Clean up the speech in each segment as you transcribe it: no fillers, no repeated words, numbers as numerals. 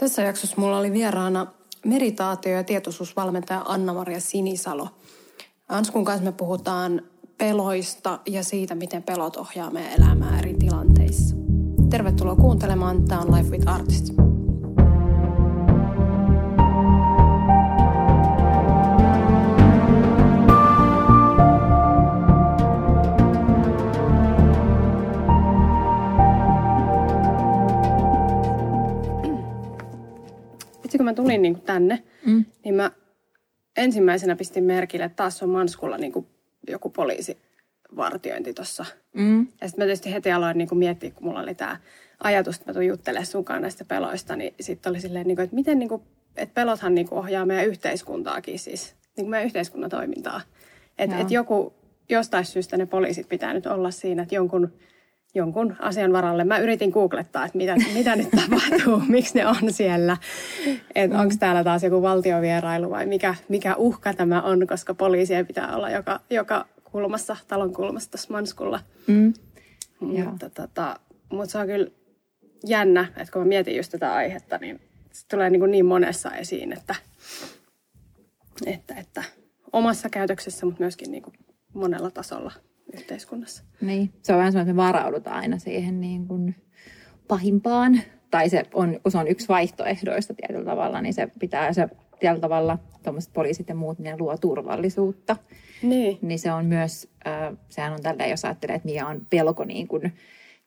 Tässä jaksossa mulla oli vieraana meditaatio- ja tietoisuusvalmentaja Anna-Maria Sinisalo. Anskun kanssa me puhutaan peloista ja siitä, miten pelot ohjaa meidän elämää eri tilanteissa. Tervetuloa kuuntelemaan. Tämä on Life with Artists. Kun mä tulin niin kuin tänne, niin mä ensimmäisenä pistin merkille, että taas on Manskulla niin kuin joku poliisivartiointi tuossa. Ja sitten mä tietysti heti aloin niin kuin miettiä, kun mulla oli tämä ajatus, että mä tuun juttelemaan sunkaan näistä peloista, niin sitten oli silleen, niin kuin, että miten niin kuin, että pelothan niin kuin ohjaa meidän yhteiskuntaakin siis, niin kuin meidän yhteiskunnan toimintaa. Että joku, jostain syystä ne poliisit pitää nyt olla siinä, että jonkun asian varalle. Mä yritin googlettaa, että mitä nyt tapahtuu, miksi ne on siellä. Että onko täällä taas joku valtiovierailu vai mikä uhka tämä on, koska poliisia pitää olla joka kulmassa, talon kulmassa tuossa Manskulla. Mutta se on kyllä jännä, että kun mä mietin just tätä aihetta, niin se tulee niin monessa esiin, että omassa käytöksessä, mutta myöskin niin kuin monella tasolla. Yhteiskunnassa. Niin, se on vähän semmoinen, että me varaudutaan aina siihen niin kuin pahimpaan. Tai se on yksi vaihtoehdoista tietyllä tavalla, niin se tietyllä tavalla, tuommoiset poliisit ja muut, ne luo turvallisuutta. Niin se on myös, sehän on tälleen, jos ajattelee, että mikä on pelko niin kuin,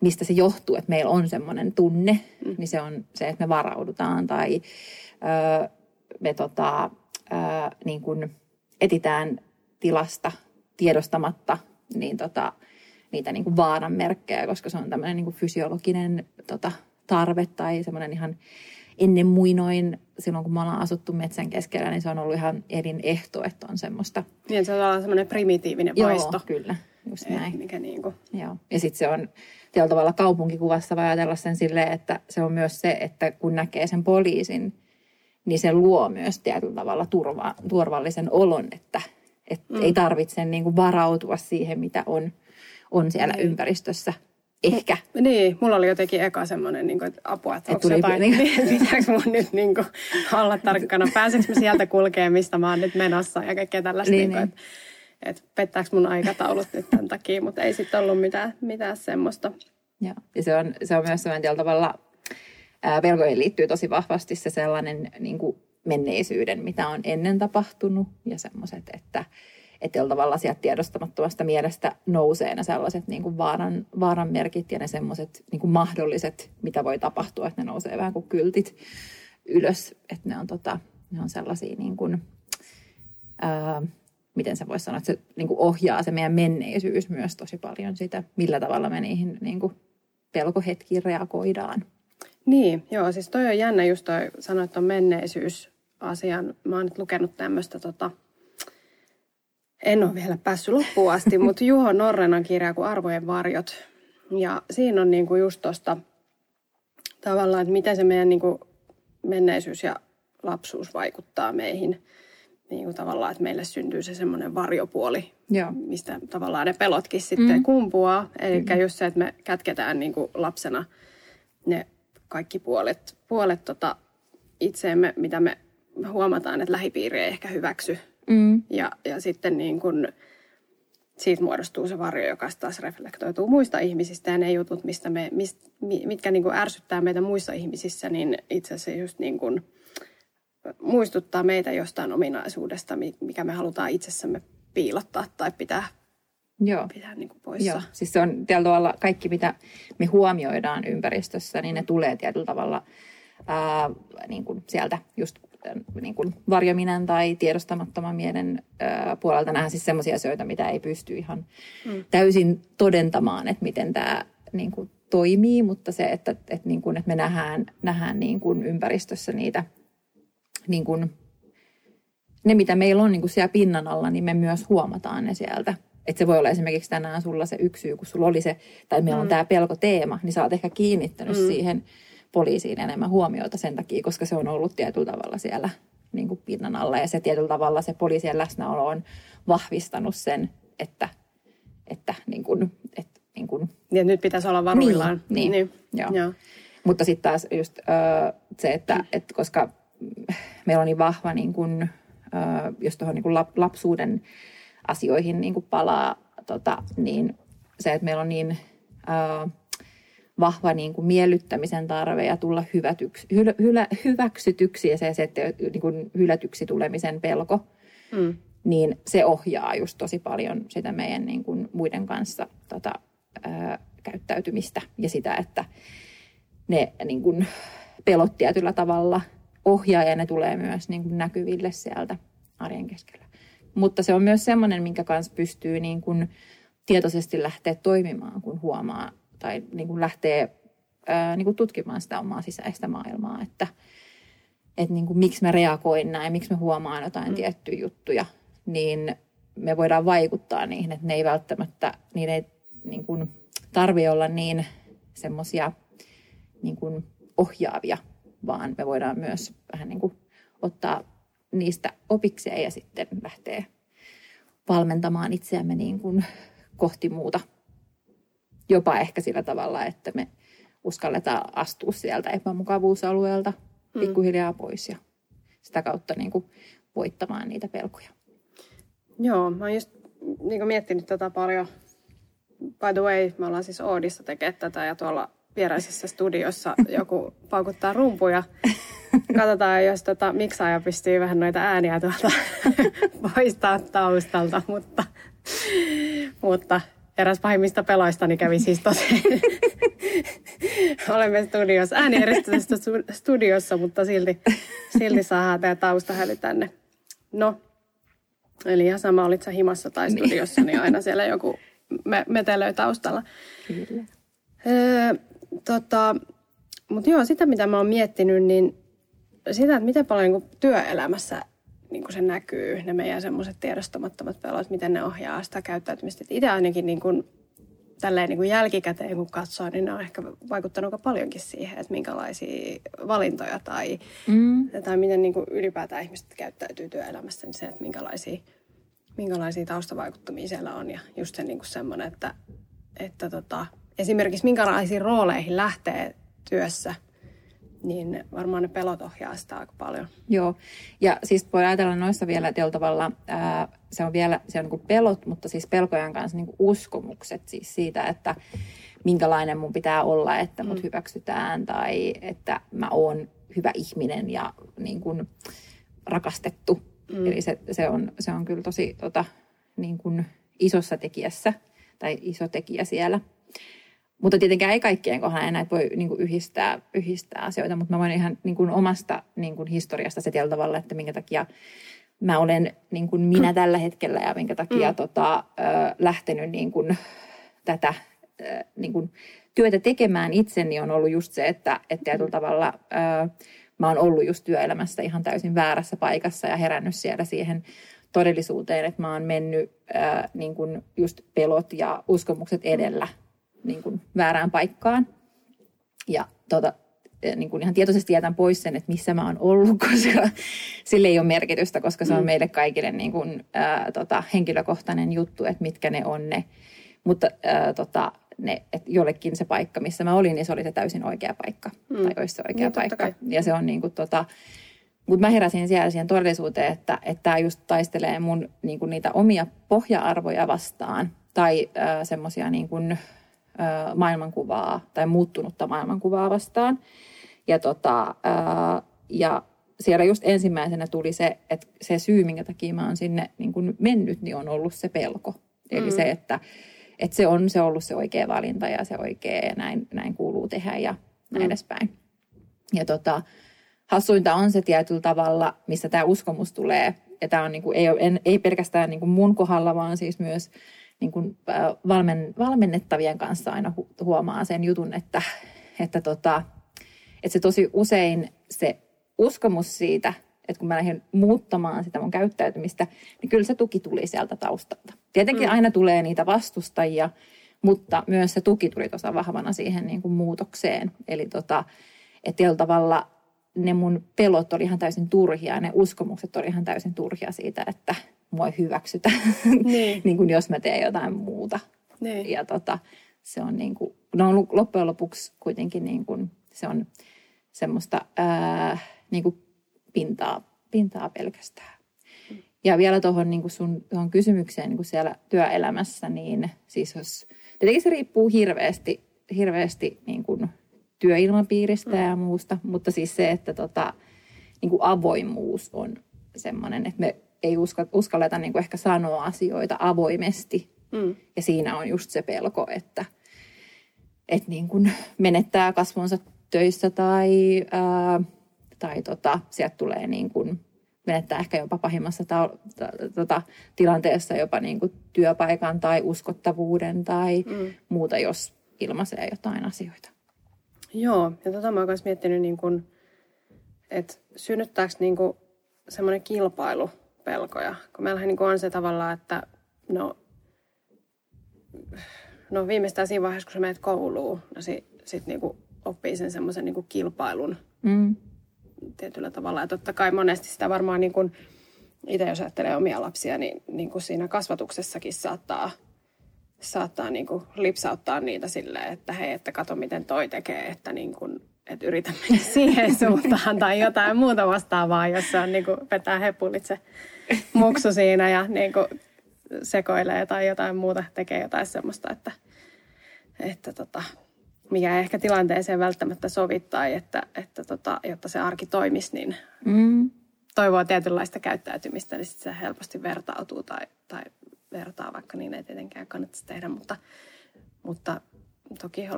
mistä se johtuu, että meillä on semmoinen tunne, niin se on se, että me varaudutaan tai me niin kuin etitään tilasta tiedostamatta niin niitä niin kuin vaaran merkkejä, koska se on tämmöinen niin kuin fysiologinen tarve tai semmoinen ihan ennen muinoin, silloin kun me ollaan asuttu metsän keskellä, niin se on ollut ihan elinehto, että on semmoista. Niin, se on semmoinen primitiivinen paisto. Joo, kyllä, just näin. Mikä niin kuin. Joo, ja sitten se on tietyllä tavalla kaupunkikuvassa vai ajatella sen silleen, että se on myös se, että kun näkee sen poliisin, niin se luo myös tietyllä tavalla turvallisen olon, että ei tarvitse niin kuin varautua siihen, mitä on siellä ympäristössä. Ehkä. Niin, mulla oli jotenkin eka semmoinen, niin kuin, että apua, että onko jotain, pitääkö mun nyt niin kuin olla tarkkana, pääseekö mä sieltä kulkee, mistä mä oon nyt menossa ja kaikkea tällaista, niin. Että pettääkö mun aikataulut nyt tämän takia, mutta ei sitten ollut mitään semmoista. Joo. Ja se on myös sellainen tavalla, pelkoihin liittyy tosi vahvasti se sellainen niin kuin menneisyyden, mitä on ennen tapahtunut ja semmoiset, että jollain tavalla sieltä tiedostamattomasta mielestä nousee ne sellaiset niin kuin vaaran merkit ja ne semmoiset niin kuin mahdolliset, mitä voi tapahtua, että ne nousee vähän kuin kyltit ylös, että ne on sellaisia niin kuin, miten se voisi sanoa, että se niin kuin ohjaa se meidän menneisyys myös tosi paljon sitä, millä tavalla me niihin niin kuin pelkohetkiin reagoidaan. Niin, joo, siis toi on jännä just toi, sanoit ton menneisyysasian. Mä oon nyt lukenut tämmöistä, en ole vielä päässyt loppuun asti, mutta Juho Norrenan kirjaa kuin Arvojen varjot. Ja siinä on niinku just tosta tavallaan, että miten se meidän niinku menneisyys ja lapsuus vaikuttaa meihin. Niinku tavallaan, että meille syntyy se semmoinen varjopuoli, joo, mistä tavallaan ne pelotkin sitten kumpuaa. Elikkä just se, että me kätketään niinku lapsena ne kaikki puolet itseemme, mitä me huomataan, että lähipiiri ei ehkä hyväksy. Ja sitten niin kun siitä muodostuu se varjo, joka taas reflektoituu muista ihmisistä. Ja ne jutut, mitkä niin kun ärsyttää meitä muissa ihmisissä, niin itse asiassa just niin kun muistuttaa meitä jostain ominaisuudesta, mikä me halutaan itsessämme piilottaa tai pitää niin kuin poissa. Joo, siis se on tietyllä tavalla kaikki, mitä me huomioidaan ympäristössä, niin ne tulee tietyllä tavalla niin kuin sieltä just niin kuin varjominän tai tiedostamattoman mielen puolelta. Nämä siis semmoisia asioita, mitä ei pysty ihan täysin todentamaan, että miten tämä niin kuin toimii, mutta se, että, niin kuin, että me nähdään niin kuin ympäristössä niitä niin kuin, ne, mitä meillä on niin kuin siellä pinnan alla, niin me myös huomataan ne sieltä. Että se voi olla esimerkiksi tänään sulla se yksi syy, kun sulla oli se, tai meillä on tämä pelkoteema, niin sä oot ehkä kiinnittänyt siihen poliisiin enemmän huomiota sen takia, koska se on ollut tietyllä tavalla siellä niin kuin pinnan alla. Ja se tietyllä tavalla se poliisien läsnäolo on vahvistanut sen, että niin kuin... Että nyt pitäisi olla varuillaan. Niin. Joo. Mutta sitten taas just se, että koska meillä on niin vahva, niin kun, jos tuohon niin kun lapsuuden asioihin niin kun palaa, niin se, että meillä on niin vahva niin kun miellyttämisen tarve ja tulla hyväksytyksi ja se, että niin kun hylätyksi tulemisen pelko, niin se ohjaa just tosi paljon sitä meidän niin kun muiden kanssa käyttäytymistä ja sitä, että ne niin kun pelot tietyllä tavalla ohjaa ja ne tulee myös niin kun näkyville sieltä arjen keskellä. Mutta se on myös semmoinen, minkä kanssa pystyy niin kun tietoisesti lähteä toimimaan, kun huomaa tai niin kun lähtee niin kun tutkimaan sitä omaa sisäistä maailmaa, että niin kun, miksi mä reagoin näin, miksi mä huomaan jotain tiettyjä juttuja, niin me voidaan vaikuttaa niihin, että ne ei välttämättä, niiden ei niin kun tarvitse olla niin semmoisia niin kuin ohjaavia, vaan me voidaan myös vähän niin kuin ottaa niistä opikseen ja sitten lähteä valmentamaan itseämme niin kuin kohti muuta. Jopa ehkä sillä tavalla, että me uskalletaan astua sieltä epämukavuusalueelta pikkuhiljaa pois ja sitä kautta niin kuin voittamaan niitä pelkoja. Joo, mä oon just niin kuin miettinyt tätä paljon. By the way, me ollaan siis Oodissa tekemään tätä ja tuolla vieraisessa studiossa joku paukuttaa rumpuja. Katsotaan, jos miksaaja pystyy vähän noita ääniä poistaa taustalta, mutta eräs pahimmista peloistani kävi siis tosi. Olemme studiossa, äänieristysessä studiossa, mutta silti saadaan tämä taustahäly tänne. No, eli ihan sama, olit sä himassa tai studiossa, niin aina siellä joku metelöi taustalla. Kyllä. Mutta joo, sitä mitä mä oon miettinyt, niin sitä, että miten paljon niin työelämässä niin se näkyy, ne meidän semmoiset tiedostamattomat pelot, miten ne ohjaa sitä käyttäytymistä. Itse ainakin niin kun, tälleen niin kun jälkikäteen kun katsoo, niin ne on ehkä vaikuttanut paljonkin siihen, että minkälaisia valintoja tai miten niin kun ylipäätään ihmiset käyttäytyy työelämässä, niin se, että minkälaisia taustavaikuttamia siellä on. Ja just se niin kun semmoinen, että esimerkiksi minkälaisiin rooleihin lähtee työssä, niin varmaan ne pelot ohjaa sitä aika paljon. Joo, ja siis voi ajatella noissa vielä, että tavalla se on niin pelot, mutta siis pelkojen kanssa niin uskomukset siis siitä, että minkälainen mun pitää olla, että mut hyväksytään tai että mä oon hyvä ihminen ja niin kuin rakastettu. Eli se on kyllä tosi niin kuin isossa tekijässä tai iso tekijä siellä. Mutta tietenkään ei kaikkien kohdalla enää voi niin kuin yhdistää asioita, mutta mä voin ihan niin kuin omasta niin kuin historiasta se tietyllä tavalla, että minkä takia mä olen niin kuin minä tällä hetkellä ja minkä takia lähtenyt niin kuin tätä niin kuin työtä tekemään itseni on ollut just se, että tietyllä tavalla mä oon ollut just työelämässä ihan täysin väärässä paikassa ja herännyt siellä siihen todellisuuteen, että mä oon mennyt niin kuin just pelot ja uskomukset edellä niin kuin väärään paikkaan. Ja niin kuin ihan tietoisesti jätän pois sen, että missä mä oon ollut, koska sille ei ole merkitystä, koska se on meille kaikille niin kuin, henkilökohtainen juttu, että mitkä ne on ne. Mutta että jollekin se paikka, missä mä olin, niin se oli se täysin oikea paikka. Tai olisi se oikea paikka. Ja se on niin kuin mutta mä heräsin siellä siihen todellisuuteen, että tää just taistelee mun niin kuin niitä omia pohja-arvoja vastaan. Tai semmoisia niin kuin maailmankuvaa tai muuttunutta maailmankuvaa vastaan. Ja, ja siellä just ensimmäisenä tuli se, että se syy, minkä takia mä oon sinne niin kun mennyt, niin on ollut se pelko. Eli se, että se on se ollut se oikea valinta ja se oikea ja näin kuuluu tehdä ja näin edespäin. Ja hassuinta on se tietyllä tavalla, missä tämä uskomus tulee. Ja tämä on niin kun, ei pelkästään niin kun mun kohdalla, vaan siis myös niin kuin valmennettavien kanssa aina huomaa sen jutun, että se tosi usein se uskomus siitä, että kun mä lähdin muuttamaan sitä mun käyttäytymistä, niin kyllä se tuki tuli sieltä taustalta. Tietenkin aina tulee niitä vastustajia, mutta myös se tuki tuli tuossa vahvana siihen niin kuin muutokseen. Eli että tietyllä tavalla ne mun pelot oli ihan täysin turhia, ne uskomukset oli ihan täysin turhia siitä, että mua ei hyväksytä, niin kuin jos mä teen jotain muuta. Niin. Ja se on niin kuin, no loppujen lopuksi kuitenkin niin kuin Se on semmoista niin kuin pintaa pelkästään. Ja vielä tuohon niin kuin sun tuohon kysymykseen niin kuin siellä työelämässä, niin siis jos, tietenkin se riippuu hirveästi niin kuin työilmapiiristä ja muusta, mutta siis se, että niin kuin avoimuus on semmoinen, että me ei uskalleta niin kuin ehkä sanoa asioita avoimesti. Ja siinä on just se pelko, että niin kuin menettää kasvonsa töissä tai sieltä tulee niin kuin menettää ehkä jopa pahimmassa tilanteessa jopa niin kuin työpaikan tai uskottavuuden tai muuta, jos ilmaisee jotain asioita. Joo, ja mä oon myös miettinyt, niin kuin, että synnyttääkö niin kuin semmoinen kilpailupelkoja, kun meillähän niin kuin on se tavallaan, että no viimeistään siinä vaiheessa, kun sä menet kouluun, no sit niin kuin oppii sen semmoisen niin kuin kilpailun tietyllä tavalla. Ja totta kai monesti sitä varmaan, niin kuin itse jos ajattelee omia lapsia, niin kuin siinä kasvatuksessakin saattaa niin kuin lipsauttaa niitä silleen, että hei, että kato miten toi tekee, että niin kuin, et yritä mennä siihen suuntaan tai jotain muuta vastaavaa, jossa on niin kuin vetää hepulit se muksu siinä ja niin kuin sekoilee tai jotain muuta, tekee jotain semmoista, että mikä ei ehkä tilanteeseen välttämättä sovittaa, että jotta se arki toimisi, niin toivoa tietynlaista käyttäytymistä, niin sitten se helposti vertautuu tai vertaa, vaikka niin ei tietenkään kannattaisi tehdä, mutta toki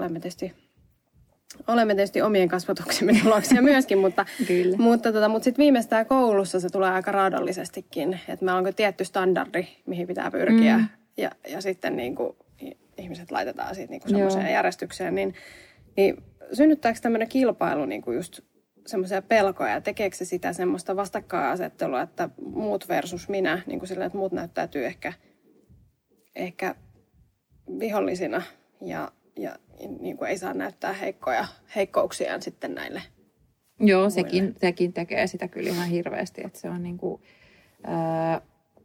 olemme tietysti omien kasvatuksemme tuloksia myöskin, mutta sitten viimeistään koulussa se tulee aika raadollisestikin, että meillä onko tietty standardi, mihin pitää pyrkiä, ja sitten niin kuin ihmiset laitetaan siitä niin kuin semmoiseen järjestykseen, niin synnyttääkö tämmöinen kilpailu niin kuin just semmoisia pelkoja, ja tekeekö se sitä semmoista vastakkainasettelua, että muut versus minä, niin kuin silleen, että muut näyttäytyy ehkä vihollisina, ja niin kuin ei saa näyttää heikkouksiaan sitten näille. Joo, sekin tekee sitä kyllä ihan hirveästi, että se on niin kuin,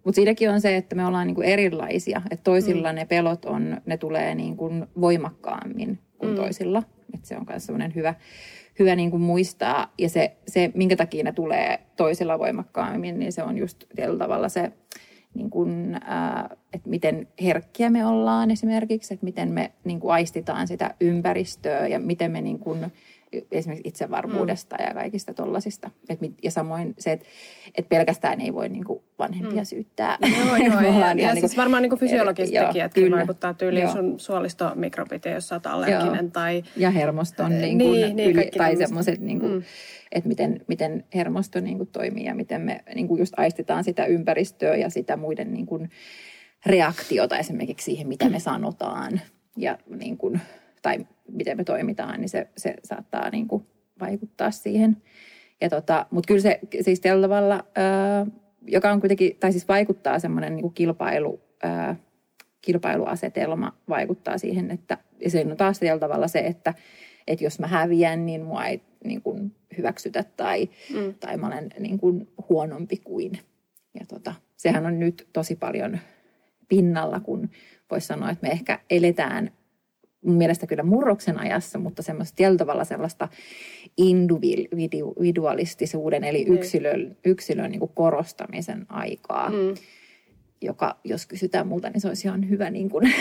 mutta siinäkin on se, että me ollaan niin kuin erilaisia, että toisilla ne pelot on, ne tulee niin kuin voimakkaammin kuin toisilla, että se on myös semmoinen hyvä niin kuin muistaa, ja se, minkä takia ne tulee toisilla voimakkaammin, niin se on just tietyllä tavalla se, niin kuin, että miten herkkiä me ollaan esimerkiksi, että miten me niin kuin aistitaan sitä ympäristöä ja miten me niin kuin, esimerkiksi itsevarmuudesta ja kaikista tollasista. Ja samoin se, että pelkästään ei voi niin kuin vanhempia syyttää. Joo. Ja siis varmaan niin kuin fysiologiset tekijät vaikuttaa tyyliin sun suolistomikrobit, jos sä oot allerginen tai... Ja hermoston, tai semmoiset, niin kuin, että miten hermosto niin kuin toimii ja miten me niin kuin just aistitaan sitä ympäristöä ja sitä muiden niin kuin reaktiota esimerkiksi siihen, mitä me sanotaan ja niin kuin... tai miten me toimitaan, niin se saattaa niin kuin vaikuttaa siihen. Mutta kyllä se siis tällä tavalla, joka on kuitenkin, tai siis vaikuttaa semmoinen niin kuin kilpailuasetelma, vaikuttaa siihen, että se on taas tällä tavalla se, että jos mä häviän, niin mua ei niin kuin hyväksytä tai mä olen niin kuin huonompi kuin. Ja sehän on nyt tosi paljon pinnalla, kun voisi sanoa, että me ehkä eletään mun mielestä kyllä murroksen ajassa, mutta semmoista tietyllä tavalla sellaista individualistisuuden, eli yksilön niin kuin korostamisen aikaa, joka, jos kysytään multa, niin se olisi ihan hyvä niin kuin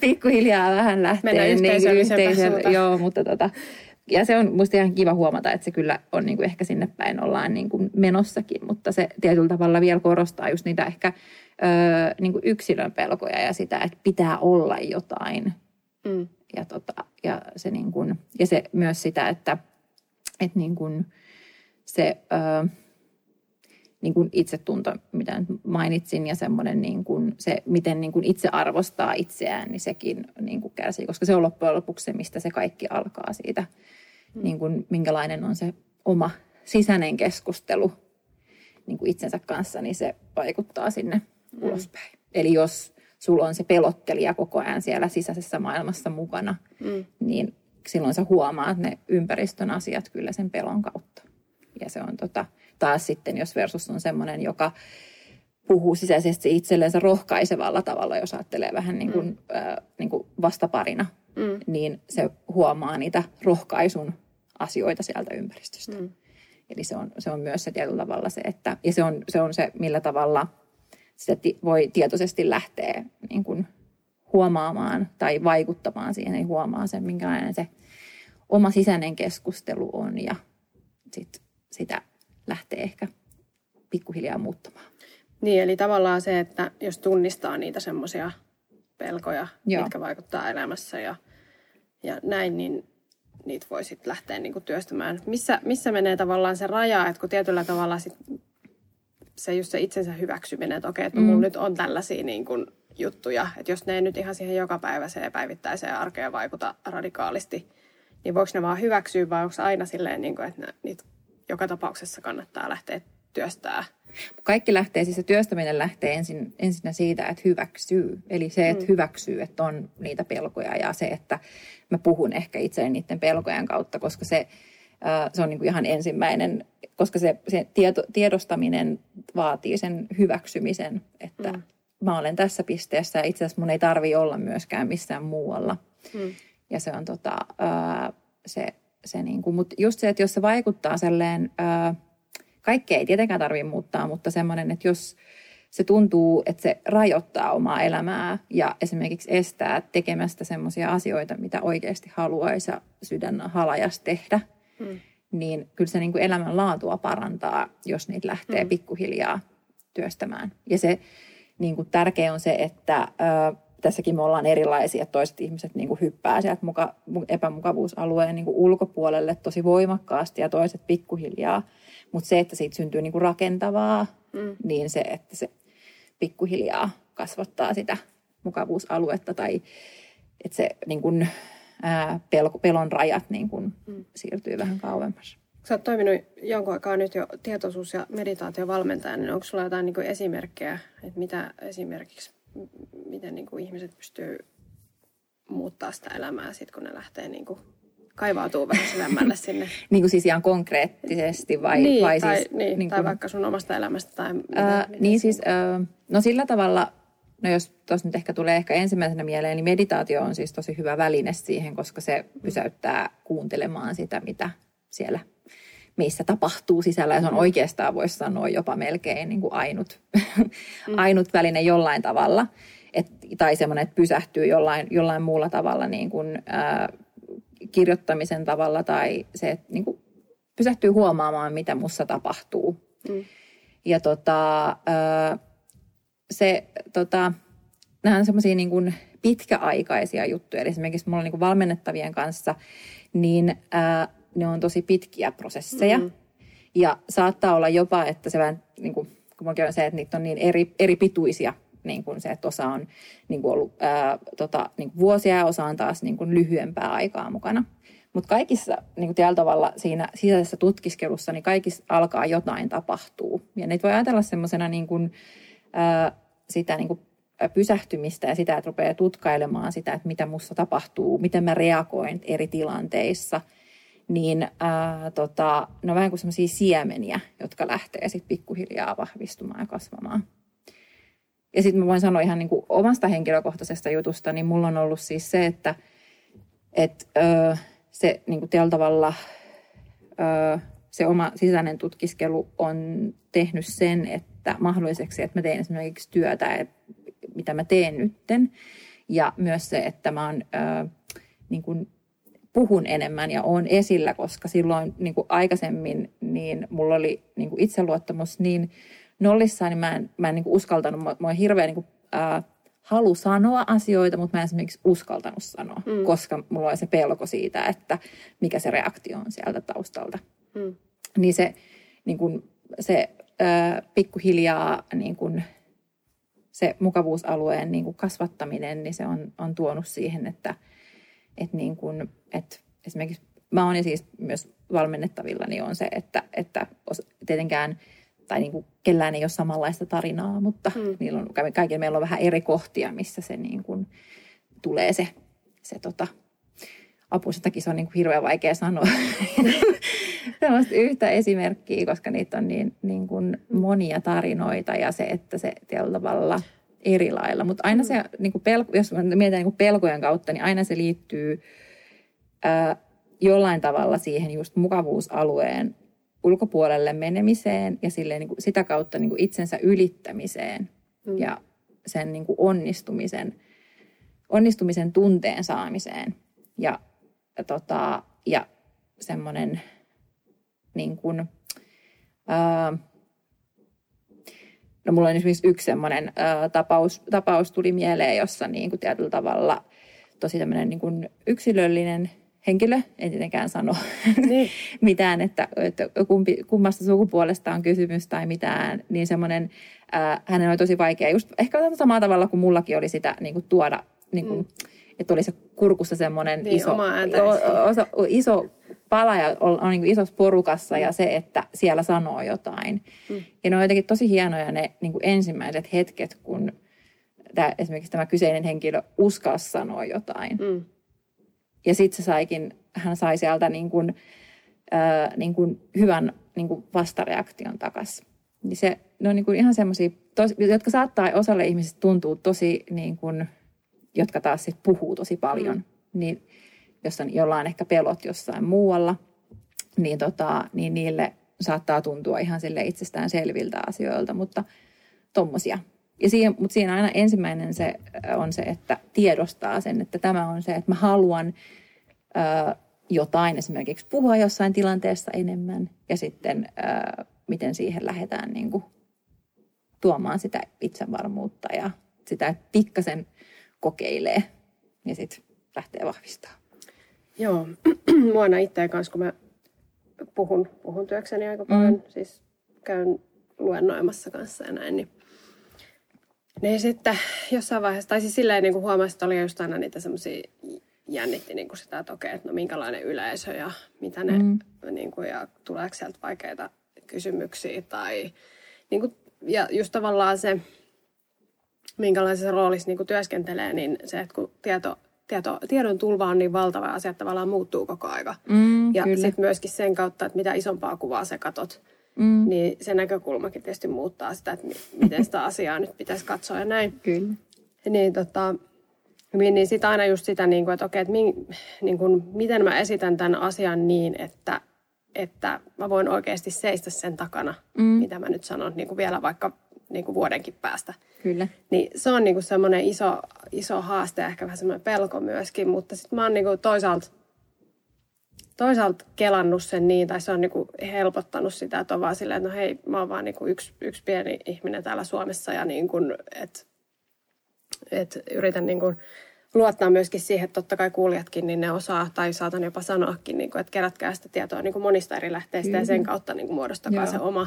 pikkuhiljaa vähän lähteä. Mennään yhteisöllisempään. Joo, mutta ja se on musta ihan kiva huomata, että se kyllä on niin kuin ehkä sinne päin ollaan niin kuin menossakin, mutta se tietyllä tavalla vielä korostaa just niitä ehkä niin kuin yksilön pelkoja ja sitä, että pitää olla jotain. Ja se niin kuin, ja se myös sitä, että niin kuin se niin kuin itsetunto, mitä nyt mainitsin, ja semmoinen niin kuin se, miten niin kuin itse arvostaa itseään, niin sekin niin kuin kärsii, koska se on loppujen lopuksi se, mistä se kaikki alkaa siitä, niin kuin minkälainen on se oma sisäinen keskustelu niin kuin itsensä kanssa, niin se vaikuttaa sinne ulospäin. Eli jos sulla on se pelottelija koko ajan siellä sisäisessä maailmassa mukana, niin silloin sä huomaat ne ympäristön asiat kyllä sen pelon kautta. Ja se on taas sitten, jos versus on semmoinen, joka puhuu sisäisesti itsellensä rohkaisevalla tavalla, jos ajattelee vähän niin kuin, niin kuin vastaparina, niin se huomaa niitä rohkaisun asioita sieltä ympäristöstä. Mm. Eli se on myös se tietyllä tavalla se, että, ja se on se, millä tavalla sitä voi tietoisesti lähteä niin kuin huomaamaan tai vaikuttamaan siihen, ei huomaa sen, minkälainen se oma sisäinen keskustelu on, ja sit sitä lähtee ehkä pikkuhiljaa muuttamaan. Niin, eli tavallaan se, että jos tunnistaa niitä semmoisia pelkoja, joo, mitkä vaikuttaa elämässä ja näin, niin niitä voi sitten lähteä niinku työstämään. Missä menee tavallaan se raja, että kun tietyllä tavalla sit se just se itsensä hyväksyminen, että okei, että mulla nyt on tällaisia niinku juttuja, että jos ne ei nyt ihan siihen jokapäiväiseen ja päivittäiseen arkeen vaikuta radikaalisti, niin voiko ne vaan hyväksyä, vai onko aina silleen, niinku, että niitä joka tapauksessa kannattaa lähteä työstää? Kaikki lähtee, siis se työstäminen lähtee ensinnä siitä, että hyväksyy. Eli se, että hyväksyy, että on niitä pelkoja, ja se, että mä puhun ehkä itseni niiden pelkojen kautta, koska se on niin kuin ihan ensimmäinen, koska se tiedostaminen vaatii sen hyväksymisen, että mä olen tässä pisteessä ja itse asiassa mun ei tarvitse olla myöskään missään muualla. Mm. Ja se on se niin kuin, mutta just se, että jos se vaikuttaa selleen, kaikkea ei tietenkään tarvitse muuttaa, mutta semmoinen, että jos se tuntuu, että se rajoittaa omaa elämää ja esimerkiksi estää tekemästä semmoisia asioita, mitä oikeasti haluaisi ja sydän halajas tehdä, niin kyllä se niin kuin elämänlaatua parantaa, jos niitä lähtee pikkuhiljaa työstämään. Ja se niin kuin tärkeä on se, että tässäkin me ollaan erilaisia, toiset ihmiset niin kuin hyppää sieltä epämukavuusalueen niin kuin ulkopuolelle tosi voimakkaasti ja toiset pikkuhiljaa. Mutta se, että siitä syntyy niinku rakentavaa, niin se, että se pikkuhiljaa kasvattaa sitä mukavuusaluetta tai että se niinku, pelon rajat niinku siirtyy vähän kauemmas. Sä oot toiminut jonkun aikaa nyt jo tietoisuus- ja meditaatiovalmentajana, niin onko sulla jotain niinku esimerkkejä, että mitä esimerkiksi, miten niinku ihmiset pystyy muuttaa sitä elämää sit, kun ne lähtee niinku kaivautuu vähän syvemmälle sinne. Niin kuin siis ihan konkreettisesti vai? Niin, vai tai, siis, niin tai vaikka sun omasta elämästä. Tai niin siis, no sillä tavalla, no jos tuossa nyt ehkä tulee ehkä ensimmäisenä mieleen, niin meditaatio on siis tosi hyvä väline siihen, koska se pysäyttää kuuntelemaan sitä, mitä siellä meissä tapahtuu sisällä. Ja se on oikeastaan, voisi sanoa, jopa melkein niin kuin ainut väline jollain tavalla. Tai semmoinen, että pysähtyy jollain muulla tavalla niin kuin kirjoittamisen tavalla tai se, että niin kuin pysähtyy huomaamaan, mitä mussa tapahtuu. Ja nämä on semmoisia niin kuin pitkäaikaisia juttuja. Eli esimerkiksi mulla on niin kuin valmennettavien kanssa, niin ne on tosi pitkiä prosesseja. Ja saattaa olla jopa, että se vähän, niin kuin, kun minäkin on se, että niitä on niin eri pituisia, niin kuin se, että osa on niin kuin ollut niin kuin vuosia ja osa on taas niin kuin lyhyempää aikaa mukana. Mutta kaikissa niin kuin tällä tavalla siinä sisäisessä tutkiskelussa, niin kaikissa alkaa jotain tapahtuu. Ja niitä voi ajatella semmoisena niin kuin sitä niin kuin pysähtymistä ja sitä, että rupeaa tutkailemaan sitä, että mitä musta tapahtuu, miten mä reagoin eri tilanteissa. Niin ne on vähän kuin semmoisia siemeniä, jotka lähtee sitten pikkuhiljaa vahvistumaan ja kasvamaan. Ja sitten mä voin sanoa ihan niin kuin omasta henkilökohtaisesta jutusta, niin mulla on ollut siis se, että se niin kuin tällä tavalla se oma sisäinen tutkiskelu on tehnyt sen, että mahdolliseksi, että mä teen esimerkiksi työtä, mitä mä teen nytten. Ja myös se, että mä oon, niin kuin puhun enemmän ja oon esillä, koska silloin niin kuin aikaisemmin niin mulla oli niin kuin itseluottamus niin nollissaan, niin mä en niin kuin uskaltanut, mulla on hirveä niin kuin, halu sanoa asioita, mutta mä en esimerkiksi uskaltanut sanoa, koska mulla oli se pelko siitä, että mikä se reaktio on sieltä taustalta. Niin se, pikkuhiljaa niin kuin, se mukavuusalueen niin kuin kasvattaminen, niin se on tuonut siihen, että esimerkiksi mä oon ja siis myös valmennettavilla, niin on se, että tietenkään tai niin kuin kellään ei ole samanlaista tarinaa, mutta niillä on, kaikilla meillä on vähän eri kohtia, missä se niin kuin tulee se apu. Sen takia se on niin kuin hirveän vaikea sanoa sellaista yhtä esimerkkiä, koska niitä on niin kuin monia tarinoita ja se, että se tietyllä tavalla eri lailla. Mutta aina se, niin kuin jos mietitään niin kuin pelkojen kautta, niin aina se liittyy jollain tavalla siihen just mukavuusalueen ulkopuolelle menemiseen ja silleen niin kuin sitä kautta niin kuin itsensä ylittämiseen ja sen niin kuin onnistumisen tunteen saamiseen. Ja semmoinen niin kuin, no mulla on esimerkiksi yksi semmoinen tapaus tuli mieleen, jossa niin kuin tietyllä tavalla tosi tämmöinen niin kuin yksilöllinen henkilö, en tietenkään sano mitään, että kummasta sukupuolesta on kysymys tai mitään, niin semmoinen, hänen oli tosi vaikea just ehkä samalla tavalla kuin mullakin oli sitä niin kuin tuoda, niin kuin, että oli se kurkussa semmoinen niin, iso pala ja on niin kuin isossa porukassa ja se, että siellä sanoo jotain. Ja ne on jotenkin tosi hienoja ne niin kuin ensimmäiset hetket, kun esimerkiksi tämä kyseinen henkilö uskalsi sanoa jotain. Ja sitten hän sai sieltä niin kuin hyvän niin kuin vastareaktion takaisin. Niin se, ne on niin kuin ihan semmoisia, jotka saattaa osalle ihmisistä tuntua tosi, niin kuin, jotka taas sit puhuu tosi paljon. Niin, jos on jollain ehkä pelot jossain muualla, niin, niin niille saattaa tuntua ihan sille itsestään selviltä asioilta, mutta tommosia. Mutta siinä aina ensimmäinen se on se, että tiedostaa sen, että tämä on se, että mä haluan jotain esimerkiksi puhua jossain tilanteessa enemmän. Ja sitten miten siihen lähdetään niin kuin tuomaan sitä itsevarmuutta ja sitä, että pikkasen kokeilee ja sitten lähtee vahvistamaan. Joo, mua aina itseä kanssa, kun mä puhun työkseni aika paljon, siis käyn luennoimassa kanssa ja näin, niin niin sitten jossain vaiheessa, tai siis silleen niin kuin huomasi, että oli just aina niitä semmoisia, jännitti niin kuin sitä, että okei, että no minkälainen yleisö ja mitä ne, niin kuin, ja tuleeko sieltä vaikeita kysymyksiä tai niin kuin, ja just tavallaan se, minkälaisessa roolissa niin kuin työskentelee, niin se, että kun tiedon tulva on niin valtava ja asiat tavallaan muuttuu koko aika. Ja sitten myöskin sen kautta, että mitä isompaa kuvaa sä katot. Niin se näkökulmakin tietysti muuttaa sitä, että miten sitä asiaa nyt pitäisi katsoa ja näin. Kyllä. Niin, niin sitten aina just sitä, niin kuin, että okei, että niin kuin, miten mä esitän tämän asian niin, että mä voin oikeasti seistä sen takana, mitä mä nyt sanon, niin kuin vielä vaikka niin kuin vuodenkin päästä. Kyllä. Niin se on niin kuin semmoinen iso haaste, ehkä vähän semmoinen pelko myöskin, mutta sitten mä oon niin kuin toisaalta kelannut sen niin, tai se on niinku helpottanut sitä, että on vaan silleen, että no hei, mä oon vaan niinku yksi pieni ihminen täällä Suomessa, ja niinku, et yritän niinku luottaa myöskin siihen, että totta kai kuulijatkin, niin ne osaa, tai saatan jopa sanoakin, niinku, että kerätkää sitä tietoa niinku monista eri lähteistä, ja sen kautta niinku muodostakaa se oma,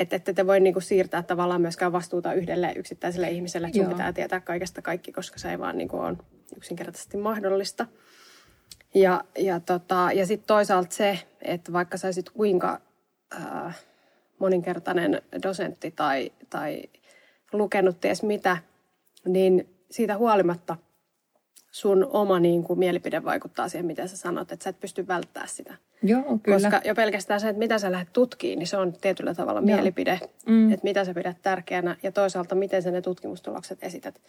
että ette te voi niinku siirtää tavallaan myöskään vastuuta yhdelle yksittäiselle ihmiselle, että sun pitää tietää kaikesta kaikki, koska se ei vaan niinku ole yksinkertaisesti mahdollista. Ja sitten toisaalta se, että vaikka sä olisit kuinka moninkertainen dosentti tai lukenut ties mitä, niin siitä huolimatta sun oma niin kuin, mielipide vaikuttaa siihen, mitä sä sanot, että sä et pysty välttämään sitä. Joo, kyllä. Koska jo pelkästään se, että mitä sä lähdet tutkiin, niin se on tietyllä tavalla mielipide, että mitä sä pidät tärkeänä ja toisaalta miten sä ne tutkimustulokset esität.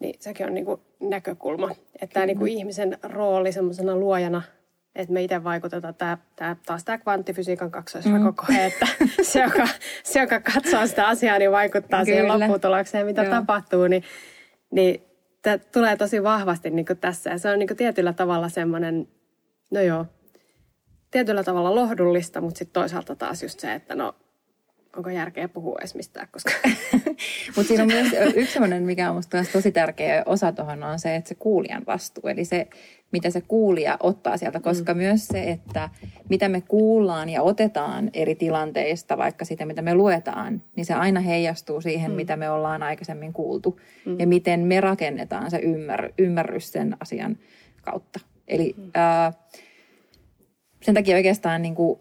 Niin sekin on niinku näkökulma, että tämä niinku ihmisen rooli semmoisena luojana, että me itse vaikutetaan tämä kvanttifysiikan kaksoisrakoko, että se, joka katsoo sitä asiaa, niin vaikuttaa siihen lopputulokseen, mitä tapahtuu, niin tämä tulee tosi vahvasti niinku tässä. Ja se on niinku tietyllä tavalla semmoinen, tietyllä tavalla lohdullista, mutta sitten toisaalta taas just se, että no, onko järkeä puhua edes mistään, koska mutta siinä on myös yksi sellainen, mikä on minusta tosi tärkeä osa tuohon, on se, että se kuulijan vastuu. Eli se, mitä se kuulija ottaa sieltä, koska myös se, että mitä me kuullaan ja otetaan eri tilanteista, vaikka sitä, mitä me luetaan, niin se aina heijastuu siihen, mitä me ollaan aikaisemmin kuultu. Ja miten me rakennetaan se ymmärrys sen asian kautta. Eli sen takia oikeastaan niin kuin,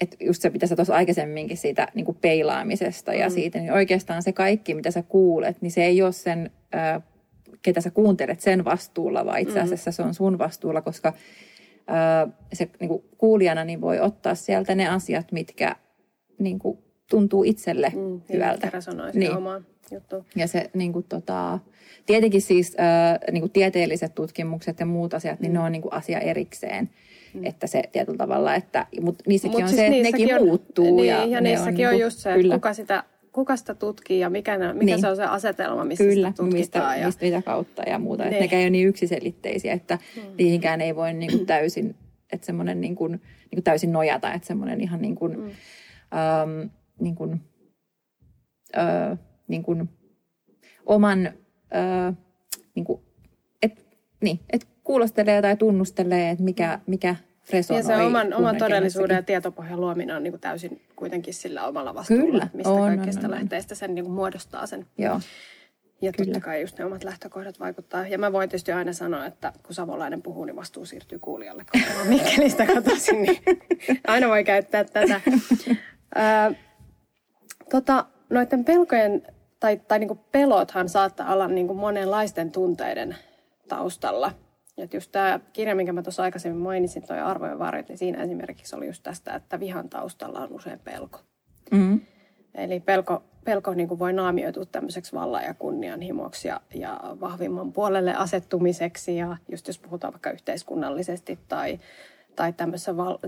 että just se, mitä sä tuossa aikaisemminkin siitä niin kuin peilaamisesta ja siitä, niin oikeastaan se kaikki, mitä sä kuulet, niin se ei ole sen, ketä sä kuuntelet sen vastuulla, vaan itse asiassa se on sun vastuulla, koska se niin kuin kuulijana niin voi ottaa sieltä ne asiat, mitkä niin kuin tuntuu itselle hyvältä. Ja resonoi siihen omaan juttuun. Ja se niinku tietenkin siis niinku tieteelliset tutkimukset ja muut asiat, niin ne on niinku asia erikseen. Että se tietyllä tavalla, että mut niissäkin on siis se, että nekin on, muuttuu. Niin, ja niissäkin on just se, että kuka sitä tutkii ja mikä se on se asetelma, missä sitä tutkitaan. Kyllä, mitä kautta ja muuta. Niin. Että nekään ei ole niin yksiselitteisiä, että niihinkään ei voi niinku täysin, että semmoinen niinku täysin nojata, että semmoinen ihan niin kuin oman että kuulostelee tai tunnustelee, että mikä resonoi. Ja se oman todellisuuden ja tietopohjan luominen on niinku täysin kuitenkin sillä omalla vastuulla. Kyllä, mistä kaikista lähteistä sen niinku muodostaa sen. Joo. Ja totta kai just ne omat lähtökohdat vaikuttaa. Ja mä voin tietysti aina sanoa, että kun savolainen puhuu, niin vastuu siirtyy kuulijalle. Kun mä Mikkelistä katsoisin, niin aina voi käyttää tätä. Noiden pelkojen tai niinku pelothan saattaa olla niinku monenlaisten tunteiden taustalla. Ja just tämä kirja, minkä mä tuossa aikaisemmin mainitsin, toi Arvojen varjot, niin siinä esimerkiksi oli just tästä, että vihan taustalla on usein pelko. Mm-hmm. Eli pelko niin kuin voi naamioitua tämmöiseksi vallan ja kunnianhimoksi ja vahvimman puolelle asettumiseksi. Ja just jos puhutaan vaikka yhteiskunnallisesti tai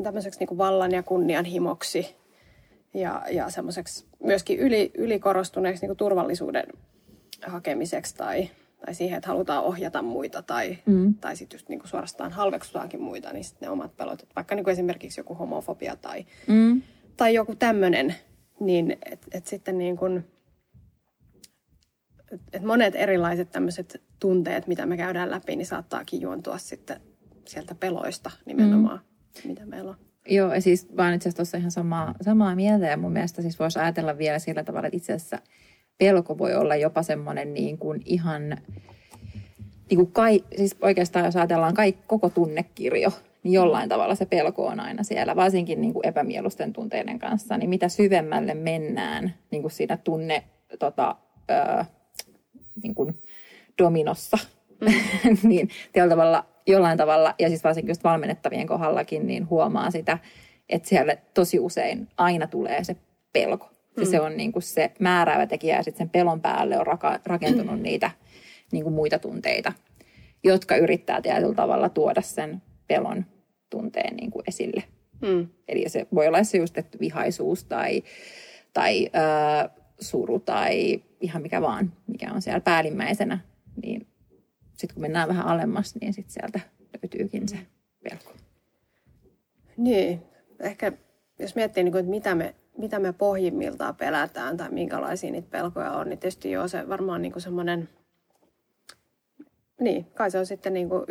tämmöiseksi niin kuin vallan ja kunnianhimoksi ja semmoiseksi myöskin ylikorostuneeksi niin kuin turvallisuuden hakemiseksi tai siihen, että halutaan ohjata muita tai sitten just niinku suorastaan halveksutaankin muita, niin sitten ne omat pelot. Vaikka niinku esimerkiksi joku homofobia tai joku tämmöinen, niin et sitten niinku, et monet erilaiset tämmöiset tunteet, mitä me käydään läpi, niin saattaakin juontua sitten sieltä peloista nimenomaan, mitä meillä on. Joo, ja siis vaan itse asiassa tuossa ihan samaa mieltä, ja mun mielestä siis voisi ajatella vielä sillä tavalla, että itse asiassa pelko voi olla jopa semmoinen niin kuin ihan, niin kuin siis oikeastaan jos ajatellaan koko tunnekirjo, niin jollain tavalla se pelko on aina siellä, varsinkin niin kuin epämielusten tunteiden kanssa, niin mitä syvemmälle mennään niin kuin siinä niin kuin dominossa, niin jollain tavalla, ja siis varsinkin just valmennettavien kohdallakin, niin huomaa sitä, että siellä tosi usein aina tulee se pelko. Se on niin kuin se määräävä tekijä ja sitten sen pelon päälle on rakentunut niitä niin kuin muita tunteita, jotka yrittää tietyllä tavalla tuoda sen pelon tunteen niin kuin esille. Eli se voi olla se just, että vihaisuus tai suru tai ihan mikä vaan, mikä on siellä päällimmäisenä. Niin sitten kun mennään vähän alemmas, niin sitten sieltä löytyykin se pelko. Niin, ehkä jos miettii, niin kuin, että mitä me pohjimmiltaan pelätään tai minkälaisia niitä pelkoja on, niin tietysti joo, se varmaan niinku semmoinen, niin kai se on sitten niinku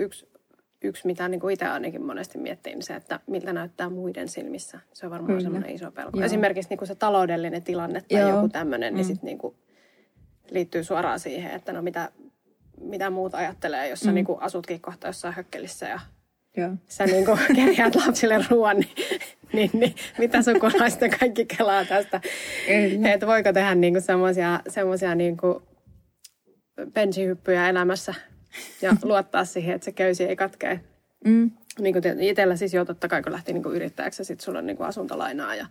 yksi mitä niinku itse ainakin monesti miettii, niin se, että miltä näyttää muiden silmissä. Se on varmaan semmoinen iso pelko. Joo. Esimerkiksi niinku se taloudellinen tilanne tai joku tämmöinen, niin sitten niinku liittyy suoraan siihen, että no mitä muut ajattelee, jos sä niinku asutkin kohta jossain hökkelissä ja sä niinku kerjaat lapsille ruoan, niin, mitä sukulaisten kaikki kelaa tästä? Että voiko tehdä niinku semmoisia niinku benchihyppyjä elämässä ja luottaa siihen, että se köysi ei katkee. Niinku itsellä siis jo totta kai, kun lähti niinku yrittäjäksi, sitten sulla on niinku asuntolainaa. Ja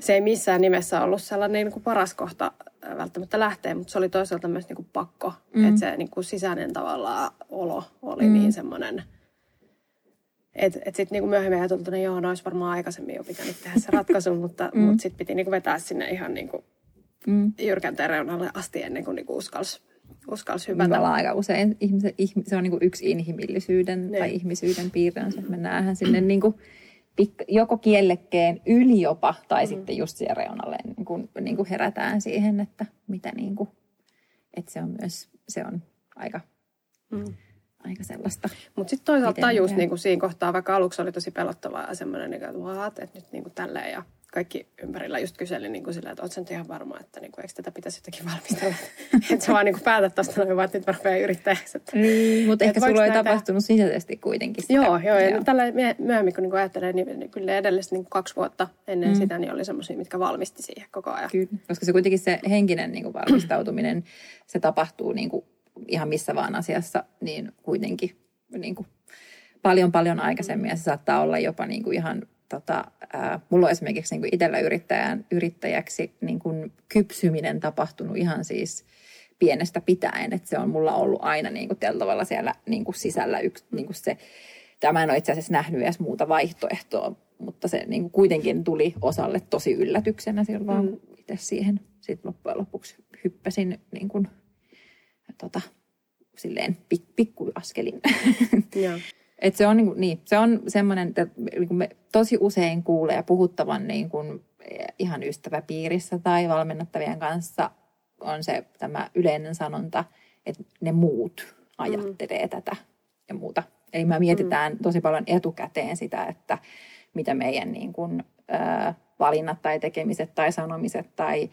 se ei missään nimessä ollut sellainen niinku paras kohta välttämättä lähteä, mutta se oli toisaalta myös niinku pakko. Että se niinku sisäinen tavallaan olo oli niin semmoinen. Että sitten niinku myöhemmin ajateltuna, joo, no olisi varmaan aikaisemmin jo pitänyt tehdä se ratkaisu, mutta sitten piti niinku vetää sinne ihan niinku jyrkänteen reunalle asti ennen kuin niinku uskalsi hypätä. Aika usein se on niinku yksi inhimillisyyden tai ihmisyyden piirre, että me nähdään sinne niinku joko kiellekkeen yli jopa, tai sitten just siihen reunalle niinku herätään siihen, että mitä niinku, että se on myös, se on aika... Aika sellaista. Mutta sitten toisaalta tajus niinku siinä kohtaa, vaikka aluksi oli tosi pelottavaa ja semmoinen, niinku, että vaat, että nyt niinku tälleen ja kaikki ympärillä just kyseli niinku sillä, että ootko nyt ihan varma, että niinku, eikö tätä pitäisi jotenkin valmistella. Että sä vaan niinku päätät tuosta noin, vaan että nyt varmaan yrittäjäksi. Mutta ehkä sulla ei tapahtunut sisäisesti kuitenkin sitä. Joo. Ja tällä myöhemmin, kun niinku ajattelee, niin kyllä edellisesti niinku 2 vuotta ennen sitä, niin oli semmoisia, mitkä valmisti siihen koko ajan. Kyllä, koska se kuitenkin se henkinen niinku valmistautuminen, se tapahtuu niinku ihan missä vaan asiassa, niin kuitenkin niin kuin paljon aikaisemmin. Ja se saattaa olla jopa niin kuin ihan mulla on esimerkiksi niin itsellä yrittäjäksi niin kuin kypsyminen tapahtunut ihan siis pienestä pitäen, että se on mulla ollut aina niin kuin tällä tavalla siellä niin kuin sisällä niin kuin se, tämä en ole itse asiassa nähnyt edes muuta vaihtoehtoa, mutta se niin kuin kuitenkin tuli osalle tosi yllätyksenä silloin, kun itse siihen sitten loppujen lopuksi hyppäsin niin kuin, silleen pikkuaskelin. Joo. Et se on niin, se on semmoinen, että niin me tosi usein kuulee puhuttavan niin kuin ihan ystäväpiirissä tai valmennettavien kanssa on se tämä yleinen sanonta, että ne muut ajattelee tätä ja muuta. Eli me mietitään tosi paljon etukäteen sitä, että mitä meidän niin kuin, valinnat tai tekemiset tai sanomiset tai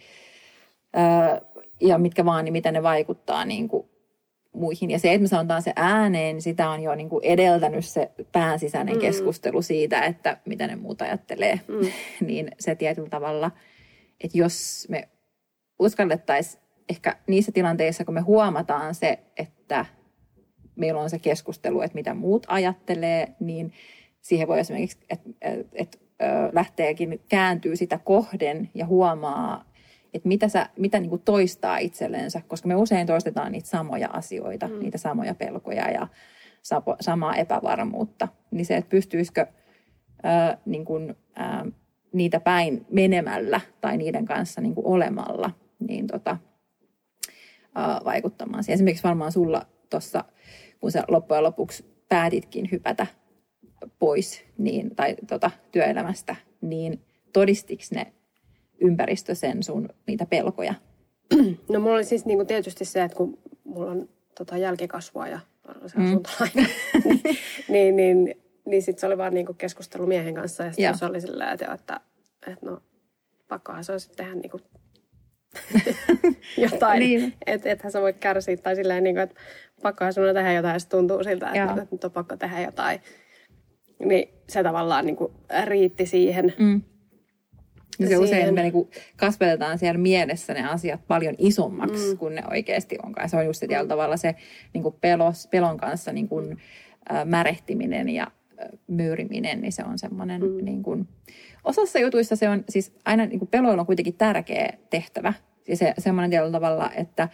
ja mitkä vaan, niin mitä ne vaikuttaa niin kuin muihin. Ja se, että me sanotaan se ääneen, sitä on jo niin kuin edeltänyt se päänsisäinen keskustelu siitä, että mitä ne muut ajattelee. Niin se tietyllä tavalla, että jos me uskallettaisiin ehkä niissä tilanteissa, kun me huomataan se, että meillä on se keskustelu, että mitä muut ajattelee, niin siihen voi esimerkiksi, että lähteekin kääntyy sitä kohden ja huomaa, että mitä niin kuin toistaa itsellensä, koska me usein toistetaan niitä samoja asioita, niitä samoja pelkoja ja samaa epävarmuutta. Niin se, että pystyisikö niin kuin, niitä päin menemällä tai niiden kanssa niin kuin olemalla niin vaikuttamaan. Esimerkiksi varmaan sulla tuossa, kun sä loppujen lopuksi päätitkin hypätä pois niin, tai työelämästä, niin todistiko ne ympäristö sen sun niitä pelkoja? No mulla oli siis niinku tietysti se, että kun mulla on jälkikasvua ja asuntoa, niin sit se oli vaan niinku keskustelu miehen kanssa ja sitten se oli sillä että no pakkohan se on sitten tehdä niinku jotain, niin. Ethän sä voi kärsiä tai silleen niinku, että pakkohan sun on tehdä jotain ja se tuntuu siltä, että nyt on pakko tehdä jotain. Niin se tavallaan niinku riitti siihen. Se usein me niinku kasvatetaan siellä mielessä ne asiat paljon isommaksi kuin ne oikeasti onkaan. Se on just tietyllä tavalla se niinku pelon kanssa niinku, märehtiminen ja myyriminen, niin se on semmoinen niinku, osassa jutuissa se on siis aina niinku peloilla on kuitenkin tärkeä tehtävä. Siis semmoinen tietyllä tavalla, että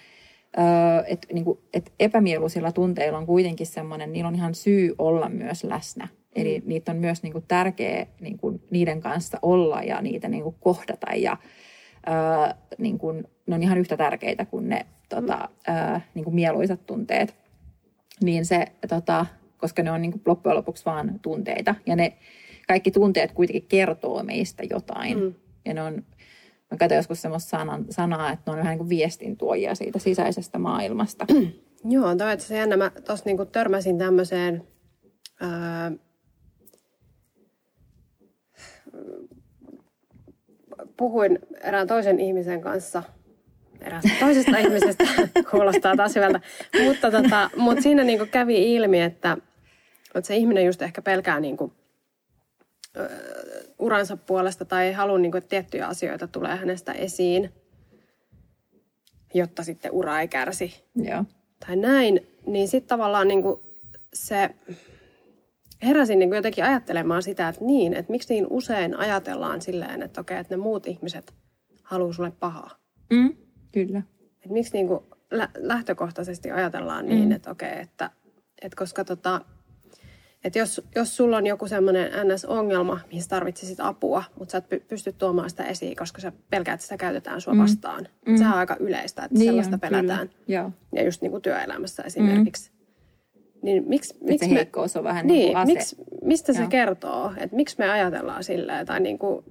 niinku, et epämieluisilla tunteilla on kuitenkin semmoinen, niillä on ihan syy olla myös läsnä. Eli niitä on myös niinku tärkeä niinku niiden kanssa olla ja niitä niinku kohdata. Ja, niinku, ne on ihan yhtä tärkeitä kuin ne niinku mieluisat tunteet. Niin se, koska ne on niinku loppujen lopuksi vaan tunteita. Ja ne kaikki tunteet kuitenkin kertoo meistä jotain. Ja ne on, mä katson joskus semmoista sanaa, että ne on vähän niin kuin viestintuojia siitä sisäisestä maailmasta. Joo, toi itse asiassa jännä. Mä tossa niinku törmäsin tämmöiseen... Puhuin erään toisen ihmisen kanssa, eräästä toisesta ihmisestä, kuulostaa taas hyvältä, mutta siinä niinku kävi ilmi, että se ihminen just ehkä pelkää niinku, uransa puolesta tai ei halua, niinku, että tiettyjä asioita tulee hänestä esiin, jotta sitten ura ei kärsi. Joo. Tai näin, niin sitten tavallaan niinku se... Heräsin niin kuin jotenkin ajattelemaan sitä, että niin, että miksi niin usein ajatellaan silleen, että okei, että ne muut ihmiset haluaa sulle pahaa. Kyllä. Että miksi niin kuin lähtökohtaisesti ajatellaan niin, että okei, että koska että jos sulla on joku semmoinen NS-ongelma, mihin sä tarvitsisit apua, mutta sä et pysty tuomaan sitä esiin, koska sä pelkäät, että sitä käytetään sua vastaan. Sehän on aika yleistä, että niin sellaista on, pelätään. Ja just niin kuin työelämässä esimerkiksi. Niin miksi se heikkous on vähän niin kuin ase. Mistä se kertoo? Että miksi me ajatellaan silleen? Tai niin kuin,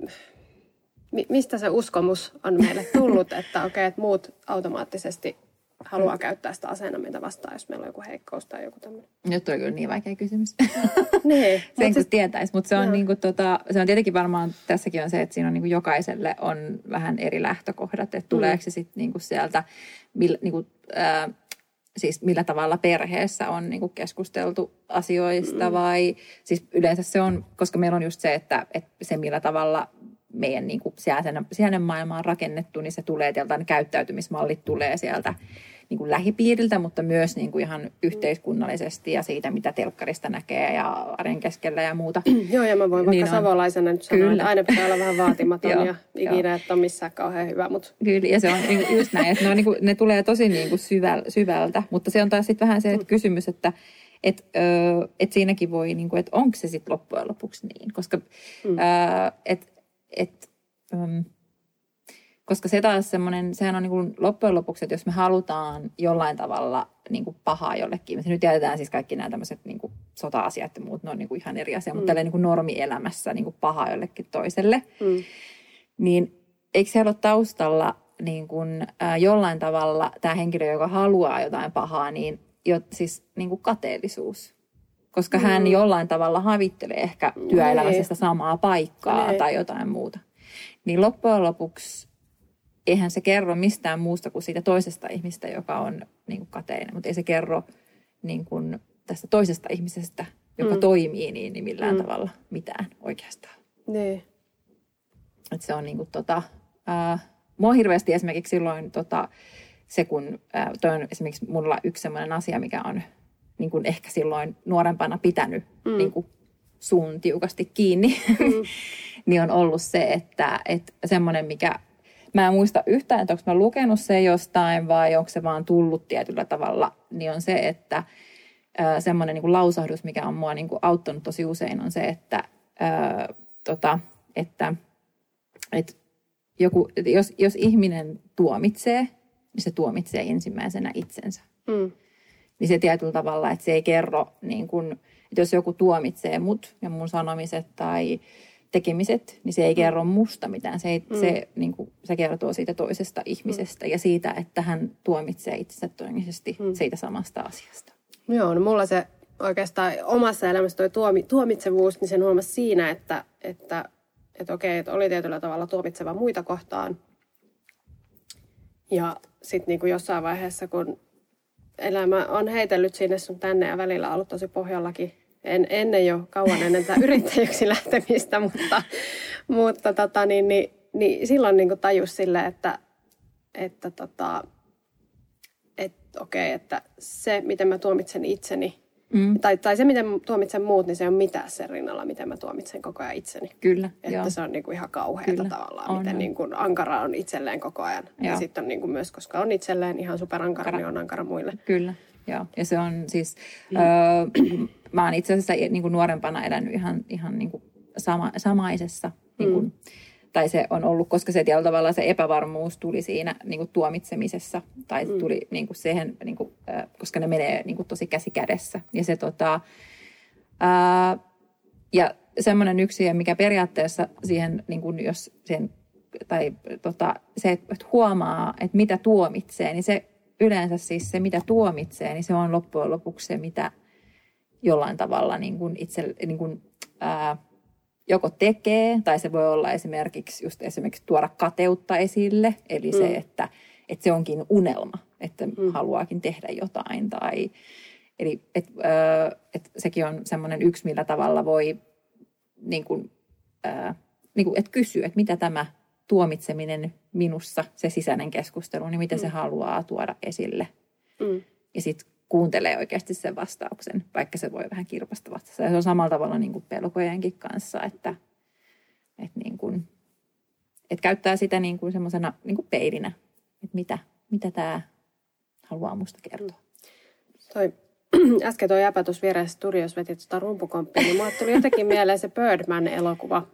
mistä se uskomus on meille tullut, että okei, että muut automaattisesti haluaa käyttää sitä aseena meitä vastaan, jos meillä on joku heikkous tai joku tämmöinen. Nyt oli kyllä niin vaikea kysymys. Niin. Sen kun tietäisi, mutta se on, niin kuin, se on tietenkin varmaan, tässäkin on se, että siinä on niin kuin jokaiselle on vähän eri lähtökohdat, että tuleeko se sitten niin kuin sieltä... Siis millä tavalla perheessä on niin kuin keskusteltu asioista vai... Siis yleensä se on, koska meillä on just se, että se millä tavalla meidän niin kuin sisäinen maailma on rakennettu, niin se tulee sieltä, ne käyttäytymismallit tulee sieltä niin kuin lähipiiriltä, mutta myös niin kuin ihan yhteiskunnallisesti ja siitä, mitä telkkarista näkee ja arjen keskellä ja muuta. Joo, ja mä voin niin vaikka savolaisena nyt sanoa, että aina pitää olla vähän vaatimaton ja ikinä, että on missään kauhean hyvä. Mutta. Kyllä, ja se on just näin, että ne tulee tosi niin kuin syvältä, mutta se on taas sitten vähän se kysymys, että siinäkin voi, niin kuin, että onko se sitten loppujen lopuksi niin, koska koska se taas semmoinen, sehän on niin kuin loppujen lopuksi, että jos me halutaan jollain tavalla niin kuin pahaa jollekin, nyt jätetään siis kaikki nämä tämmöiset niin kuin sota-asiat ja muut, ne on niin kuin ihan eri asia, mutta tälleen niin kuin normielämässä niin kuin pahaa jollekin toiselle, niin eikö siellä ole taustalla niin kuin, jollain tavalla tämä henkilö, joka haluaa jotain pahaa, niin siis niin kuin kateellisuus. Koska hän jollain tavalla havittelee ehkä työelämässä samaa paikkaa tai jotain muuta. Niin loppujen lopuksi eihän se kerro mistään muusta kuin siitä toisesta ihmistä, joka on niin kuin kateinen. Mutta ei se kerro niin kuin tästä toisesta ihmisestä, joka toimii niin millään tavalla mitään oikeastaan. Niin. Että se on niin kuin mua hirveästi esimerkiksi silloin se, kun toi on esimerkiksi mulla yksi sellainen asia, mikä on niin kuin ehkä silloin nuorempana pitänyt niin kuin suun tiukasti kiinni, niin on ollut se, että semmoinen, mikä mä en muista yhtään, että onko mä lukenut se jostain vai onko se vaan tullut tietyllä tavalla, niin on se, että semmoinen niin kuin lausahdus, mikä on mua niin kuin auttanut tosi usein, on se, että joku, jos ihminen tuomitsee, niin se tuomitsee ensimmäisenä itsensä. Niin se tietyllä tavalla, että se ei kerro, niin kun, että jos joku tuomitsee mut ja mun sanomiset tai tekemiset, niin se ei kerro musta mitään. Se, niin kun, se kertoo siitä toisesta ihmisestä ja siitä, että hän tuomitsee itsensä todennäköisesti siitä samasta asiasta. Joo, no mulla se oikeastaan omassa elämässä toi tuomitsevuus, niin sen huomasi siinä, että okei, että oli tietyllä tavalla tuomitseva muita kohtaan. Ja sitten niin kun jossain vaiheessa, kun elämä on heitellyt sinne sun tänne ja välillä ollut tosi pohjallakin. Ennen jo kauan ennen tätä yrittäjäksi lähtemistä, mutta niin silloin niin tajus sille, että okei, että se, miten mä tuomitsen itseni, tai se, miten tuomitsen muut, niin se ei ole mitään sen rinnalla, miten mä tuomitsen koko ajan itseni. Kyllä, että joo. Se on niin kuin ihan kauheata tavallaan, on, miten niin kuin ankara on itselleen koko ajan. Joo. Ja sitten on niin kuin myös, koska on itselleen ihan superankara, niin on ankara muille. Kyllä, joo. Ja se on siis, mä oon itse asiassa niin kuin nuorempana elänyt ihan niin kuin samaisessa, niin kuin, tai se on ollut, koska se tietyllä tavalla se epävarmuus tuli siinä niin kuin tuomitsemisessa, tai tuli niin kuin siihen, niin kuin, koska ne menee niin kuin tosi käsi kädessä. Ja se ja semmoinen yksi, mikä periaatteessa siihen, niin kuin jos sen, tai se, että huomaa, että mitä tuomitsee, niin se yleensä siis se, mitä tuomitsee, niin se on loppujen lopuksi se, mitä jollain tavalla niin kuin itse, niin kuin, joko tekee, tai se voi olla esimerkiksi just tuoda kateutta esille, eli se, että se onkin unelma, että haluaakin tehdä jotain. Tai, eli et sekin on semmoinen yksi, millä tavalla voi niin kuin, et kysyä, että mitä tämä tuomitseminen minussa, se sisäinen keskustelu, niin mitä se haluaa tuoda esille. Ja sitten kuuntelee oikeasti sen vastauksen, vaikka se voi vähän kirpasta vastata. Ja se on samalla tavalla niin kuin pelkojenkin kanssa, että käyttää sitä niin kuin semmoisena niin kuin peilinä, että mitä tämä haluaa musta kertoa. Äsken toi jäpä tuossa vieressä Turjossa veti tuota rumpukomppia, niin mulle tuli jotenkin mieleen se Birdman-elokuva.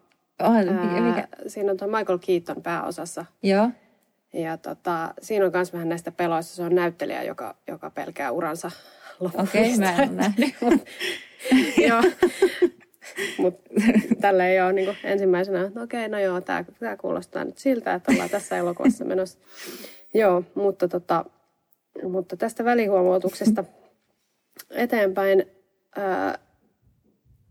Siinä on tuo Michael Keaton pääosassa. Joo. Ja siinä on myös vähän näistä peloista. Se on näyttelijä, joka pelkää uransa lopuista. Okei, mä en ole nähnyt. Joo, mutta tällä ei ole niin ensimmäisenä, että okei, no joo, tämä kuulostaa nyt siltä, että ollaan tässä elokuvassa menossa. Joo, mutta tästä välihuomautuksesta eteenpäin.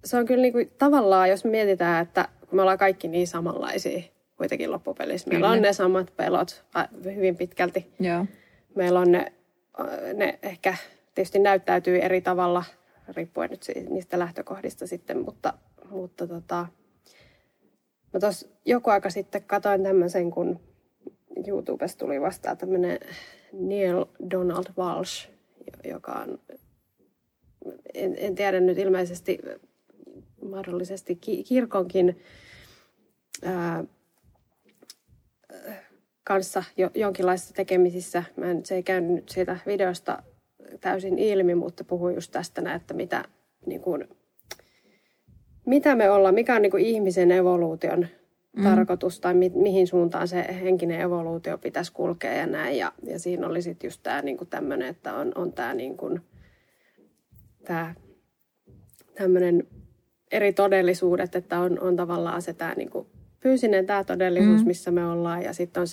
Se on kyllä niin kuin, tavallaan, jos me mietitään, että kun me ollaan kaikki niin samanlaisia, kuitenkin loppupelissä. Meillä on ne samat pelot hyvin pitkälti. Joo. Meillä on ne ehkä tietysti näyttäytyy eri tavalla, riippuen nyt niistä lähtökohdista sitten, mutta mä tuossa joku aika sitten katsoin tämmöisen, kun YouTubessa tuli vastaan tämmöinen Neil Donald Walsh, joka on, en tiedä nyt ilmeisesti, mahdollisesti kirkonkin kanssa jonkinlaisissa tekemisissä. Se ei käynyt siitä videosta täysin ilmi, mutta puhuin just tästä, että mitä me ollaan, mikä on niin kuin ihmisen evoluution tarkoitus tai mihin suuntaan se henkinen evoluutio pitäisi kulkea ja näin. Ja siinä oli sitten just tämä niin kuin tämmöinen, että on tämä niin kuin tämä tämmöinen eri todellisuudet, että on tavallaan se tämä niin kuin fyysinen tämä todellisuus, missä me ollaan, ja sitten on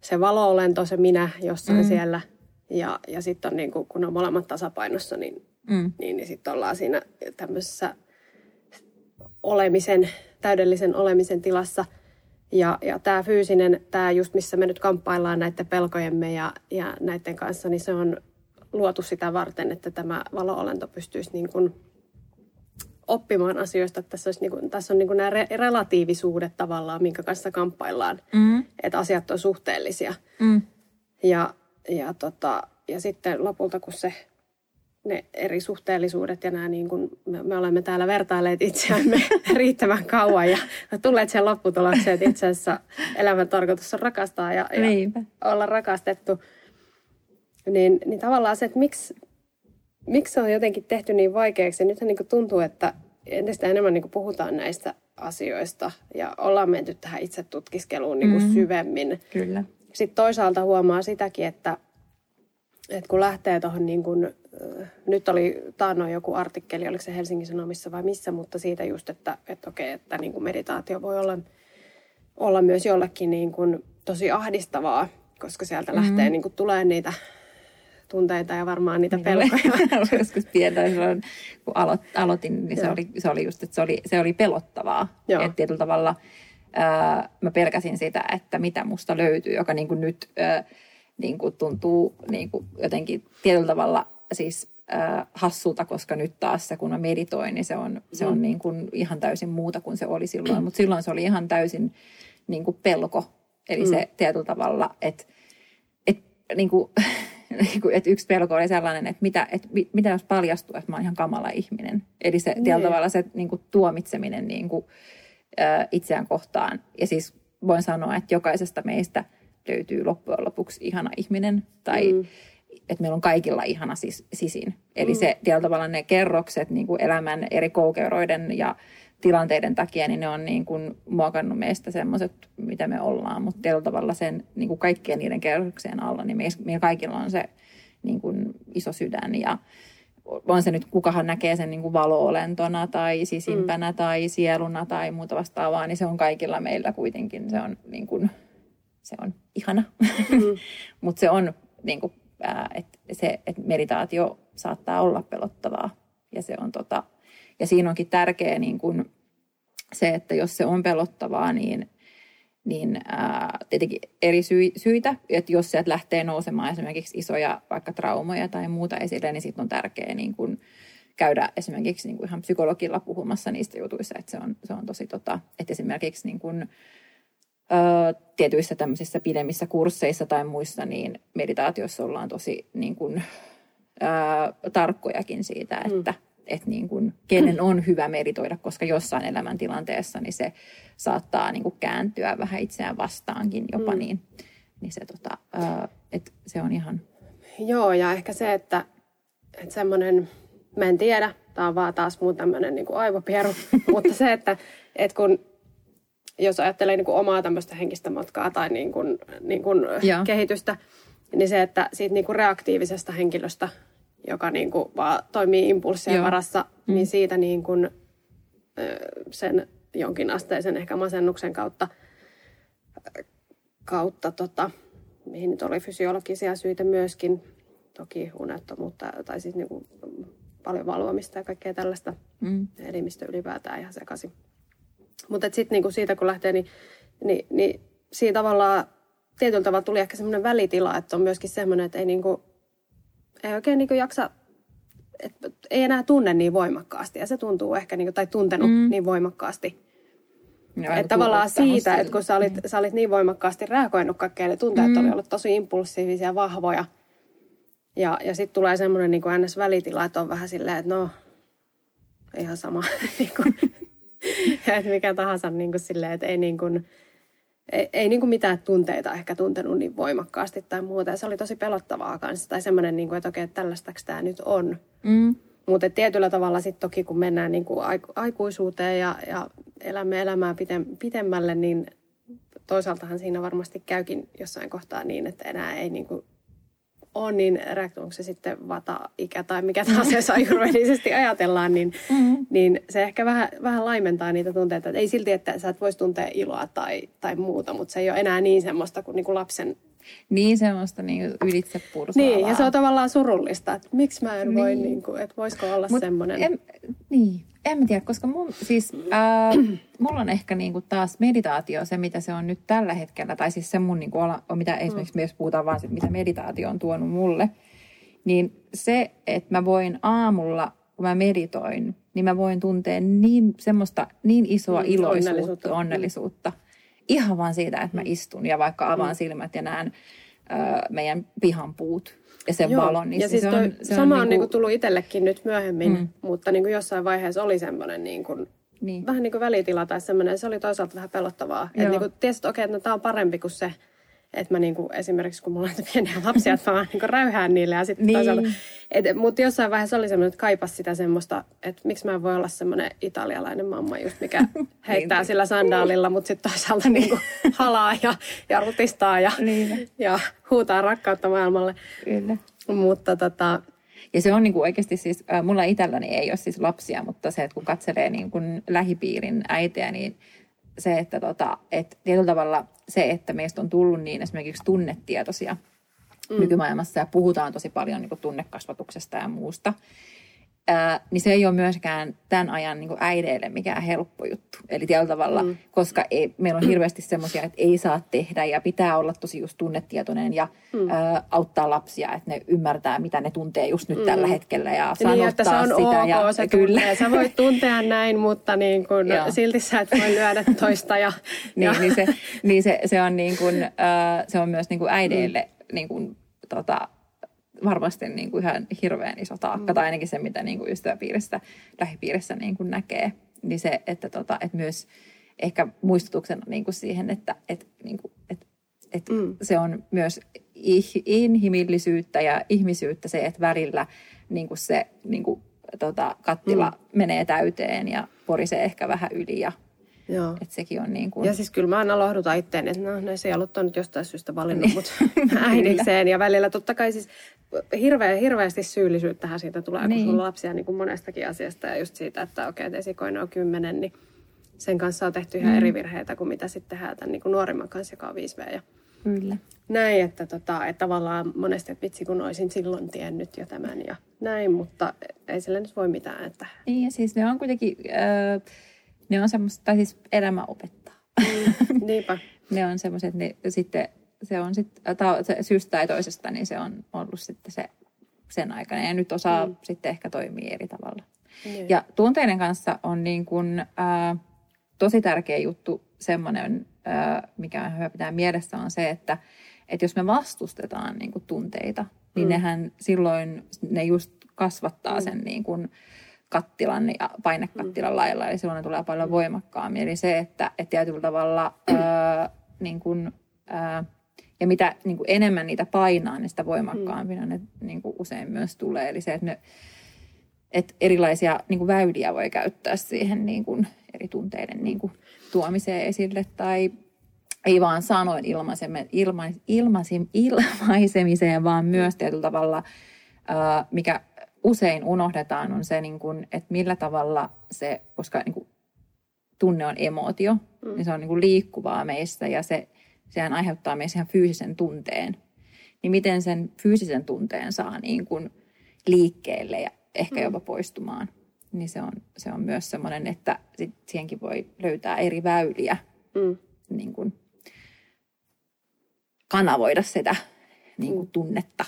se valo-olento, se minä jossain siellä, ja sitten on niin kuin, kun on molemmat tasapainossa, niin sitten ollaan siinä tämmöisessä olemisen, täydellisen olemisen tilassa, ja tämä fyysinen, tämä just missä me nyt kamppaillaan näiden pelkojemme ja näiden kanssa, niin se on luotu sitä varten, että tämä valo-olento pystyisi niin kuin oppimaan asioista. Tässä on niin kuin nämä relatiivisuudet tavallaan, minkä kanssa kamppaillaan, että asiat on suhteellisia. Ja sitten lopulta, kun ne eri suhteellisuudet ja nämä niin kuin, me olemme täällä vertailleet itseämme riittävän kauan ja tulleet sen lopputulokseen, että itse asiassa elämän tarkoitus on rakastaa ja olla rakastettu. Niin tavallaan se, että miksi se on jotenkin tehty niin vaikeaksi, ja nythän niin tuntuu, että entistä enemmän niin puhutaan näistä asioista ja ollaan menty tähän itse tutkiskeluun niin syvemmin. Kyllä. Sitten toisaalta huomaa sitäkin, että kun lähtee tuohon, niin nyt oli taannoin joku artikkeli, oliko se Helsingin Sanomissa vai missä, mutta siitä just, että okei, että niin kuin meditaatio voi olla myös jollekin niin kuin tosi ahdistavaa, koska sieltä lähtee niin kuin tulee niitä tunteita ja varmaan niitä pelkoja. Joskus pienellä, kun aloitin, niin se oli just, että se oli pelottavaa. Että tietyllä tavalla mä pelkäsin sitä, että mitä musta löytyy, joka niin kuin nyt niin kuin tuntuu niin kuin jotenkin tietyllä tavalla siis hassulta, koska nyt taas kun mä meditoin, niin se on niin kuin ihan täysin muuta kuin se oli silloin. Mutta silloin se oli ihan täysin niin kuin pelko. Eli se tietyllä tavalla, että niin kuin että yksi pelko oli sellainen, että mitä jos paljastuu, että mä oon ihan kamala ihminen. Eli se tietyllä tavalla se niin kuin tuomitseminen niin kuin, itseään kohtaan. Ja siis voin sanoa, että jokaisesta meistä löytyy loppujen lopuksi ihana ihminen. Tai että meillä on kaikilla ihana sisin. Eli se tietyllä tavalla ne kerrokset niin kuin elämän eri koukeroiden ja tilanteiden takia, niin ne on niin kuin muokannut meistä semmoiset, mitä me ollaan. Mutta tietyllä tavalla sen niin kuin kaikkien niiden kerroksien alla, niin meillä kaikilla on se niin kuin iso sydän. Ja on se nyt, kukahan näkee sen niin kuin valo-olentona tai sisimpänä tai sieluna tai muuta vastaavaa, niin se on kaikilla meillä kuitenkin. Se on, niin kuin, se on ihana. Mutta se on, niin kuin, että meditaatio saattaa olla pelottavaa. Ja se on ja siinä onkin tärkeä niin kun se, että jos se on pelottavaa, niin tietenkin eri syitä. Että jos sieltä lähtee nousemaan esimerkiksi isoja vaikka traumoja tai muuta esille, niin sitten on tärkeää niin kun käydä esimerkiksi niin kun ihan psykologilla puhumassa niistä jutuissa. Että se on tosi, että esimerkiksi niin kun, tietyissä tämmöisissä pidemmissä kursseissa tai muissa, niin meditaatiossa ollaan tosi niin kun, tarkkojakin siitä, että niin kuin, kenen on hyvä meditoida, koska jossain elämäntilanteessa niin se saattaa niin kuin kääntyä vähän itseään vastaankin jopa niin se, että se on ihan. Joo, ja ehkä se, että semmoinen, mä en tiedä, tämä on vaan taas mun tämmöinen niin kuin aivopieru, mutta se, että kun jos ajattelee niin kuin omaa tämmöistä henkistä matkaa tai niin kuin kehitystä, niin se, että siitä niin kuin reaktiivisesta henkilöstä, joka niin kuin vaan toimii impulssien varassa, niin siitä niin kuin sen jonkin asteisen ehkä masennuksen kautta mihin nyt oli fysiologisia syitä myöskin, toki unettomuutta, tai siis niin kuin paljon valvomista ja kaikkea tällaista, elimistö ylipäätään ihan sekaisin. Mutta sitten niin siitä kun lähtee, niin siinä tavallaan tietyllä tavalla tuli ehkä semmoinen välitila, että on myöskin semmoinen, että ei oikein niin kuin jaksa, että ei enää tunne niin voimakkaasti. Ja se tuntuu ehkä, niin kuin, tai tuntenut niin voimakkaasti. Että tavallaan siitä, että kun sä olit niin voimakkaasti reagoinut kaikkeen, ne tunteet oli ollut tosi impulsiivisia, vahvoja. Ja sitten tulee semmoinen niin kuin NS-välitila, että on vähän silleen, että no, ihan sama. Että mikä tahansa niin kuin silleen, että ei niin kuin mitään tunteita ehkä tuntenut niin voimakkaasti tai muuta. Ja se oli tosi pelottavaa kanssa. Tai semmoinen, niin kuin, että okei, tällaistako tämä nyt on. Mm. Mutta tietyllä tavalla sitten toki, kun mennään niin kuin aikuisuuteen ja elämme elämää pitemmälle, niin toisaaltahan siinä varmasti käykin jossain kohtaa niin, että enää ei niin kuin on, niin onko se sitten vata-ikä tai mikä taas se ajurvedisesti ajatellaan, niin se ehkä vähän laimentaa niitä tunteita. Et ei silti, että sä et voisi tuntea iloa tai muuta, mutta se ei ole enää niin semmoista kuin niinku lapsen. Niin semmoista niinku ylitse pursaavaa. Niin, ja se on tavallaan surullista, että miksi mä en voi, niinku, että voisiko olla semmoinen. En mä tiedä, koska mulla on ehkä niinku taas meditaatio se, mitä se on nyt tällä hetkellä, tai siis se mun, niinku, mitä esimerkiksi myös puhutaan vaan, mitä meditaatio on tuonut mulle, niin se, että mä voin aamulla, kun mä meditoin, niin mä voin tuntea niin semmoista niin isoa iloisuutta, onnellisuutta. Ihan vaan siitä, että mä istun ja vaikka avaan silmät ja näen meidän pihan puut ja sen valon. Niin ja siis se sama on niinku tullut itsellekin nyt myöhemmin, mutta niinku jossain vaiheessa oli semmoinen vähän niinku välitila tai semmoinen. Se oli toisaalta vähän pelottavaa. Että niinku tiesi, että okei, no tää on parempi kuin se, että mä niinku esimerkiksi kun mulla on pieniä lapsia, että mä vaan niinku räyhään niille ja sitten toisaalta. Mutta jossain vaiheessa oli semmoinen, että kaipas sitä semmoista, että miksi mä en voi olla semmoinen italialainen mamma just, mikä heittää sillä sandaalilla, mutta sitten toisaalta niinku halaa ja rutistaa ja huutaa rakkautta maailmalle. Kyllä. Mutta ja se on niinku oikeasti siis, mulla itselläni ei ole siis lapsia, mutta se, että kun katselee niinku lähipiirin äitiä, niin se, että tietyllä tavalla se, että meistä on tullut niin esimerkiksi tunnetietoisia nykymaailmassa ja puhutaan tosi paljon niin kuin tunnekasvatuksesta ja muusta, niin se ei ole myöskään tämän ajan niin kuin äideille mikään helppo juttu. Eli tietyllä tavalla, koska meillä on hirveästi semmoisia, että ei saa tehdä ja pitää olla tosi just tunnetietoinen ja auttaa lapsia, että ne ymmärtää, mitä ne tuntee just nyt tällä hetkellä ja sanottaa niin, että se on sitä. Ok, ja se kyllä. Sä voit tuntea näin, mutta niin kun, silti sä et voi lyödä toista. Ja, se on myös niin kuin äideille niin kuin, varmasti niin kuin ihan hirveän iso taakka, tai ainakin se, mitä niin kuin ystäväpiirissä, lähipiirissä niin kuin näkee, niin se, että, että myös ehkä muistutuksena niin kuin siihen, että se on myös inhimillisyyttä ja ihmisyyttä se, että välillä niin kuin se niin kuin, kattila menee täyteen ja porisee ehkä vähän yli ja että sekin on niin kuin. Ja siis kyllä mä aina lohdutan itteeni, että no se ei ollut nyt jostain syystä valinnut mut äidikseen. Ja välillä totta kai siis hirveästi syyllisyyttähän siitä tulee, kun sulla on lapsia niin kuin monestakin asiasta. Ja just siitä, että okei, että esikoinen on 10, niin sen kanssa on tehty ihan eri virheitä kuin mitä sitten tehdään tämän niin kuin nuorimman kanssa, joka on 5V. Ja kyllä. Näin, että, että tavallaan monesti, että vitsi kun olisin silloin tiennyt jo tämän ja näin, mutta ei sillä nyt voi mitään. Että. Niin ja siis ne on kuitenkin. Ne on semmoista, tai siis elämä opettaa. Niinpä. Ne on semmoiset, niin sitten se on syystä tai toisesta, niin se on ollut sitten sen aikana. Ja nyt osaa sitten ehkä toimii eri tavalla. Niin. Ja tunteiden kanssa on niin kuin tosi tärkeä juttu semmoinen, mikä on hyvä pitää mielessä, on se, että jos me vastustetaan niin kuin tunteita, niin nehän silloin, ne just kasvattaa sen niin kuin kattilan ja painekattilan lailla, eli silloin ne tulee paljon voimakkaammin. Eli se, että tietyllä tavalla, niin kun, ja mitä niin kun enemmän niitä painaa, niin sitä voimakkaampina ne niin kun usein myös tulee. Eli se, että erilaisia niin kun väyliä voi käyttää siihen niin kun eri tunteiden niin kun tuomiseen esille, tai ei vaan sanoin ilmaisemiseen, vaan myös tietyllä tavalla, mikä usein unohdetaan on se, niin kuin, että millä tavalla se, koska niin kuin, tunne on emootio, niin se on niin kuin, liikkuvaa meissä ja sehän aiheuttaa meissä ihan fyysisen tunteen. Niin miten sen fyysisen tunteen saa niin kuin, liikkeelle ja ehkä jopa poistumaan. Niin se on myös semmoinen, että siihenkin voi löytää eri väyliä, niin kuin, kanavoida sitä niin kuin, tunnetta.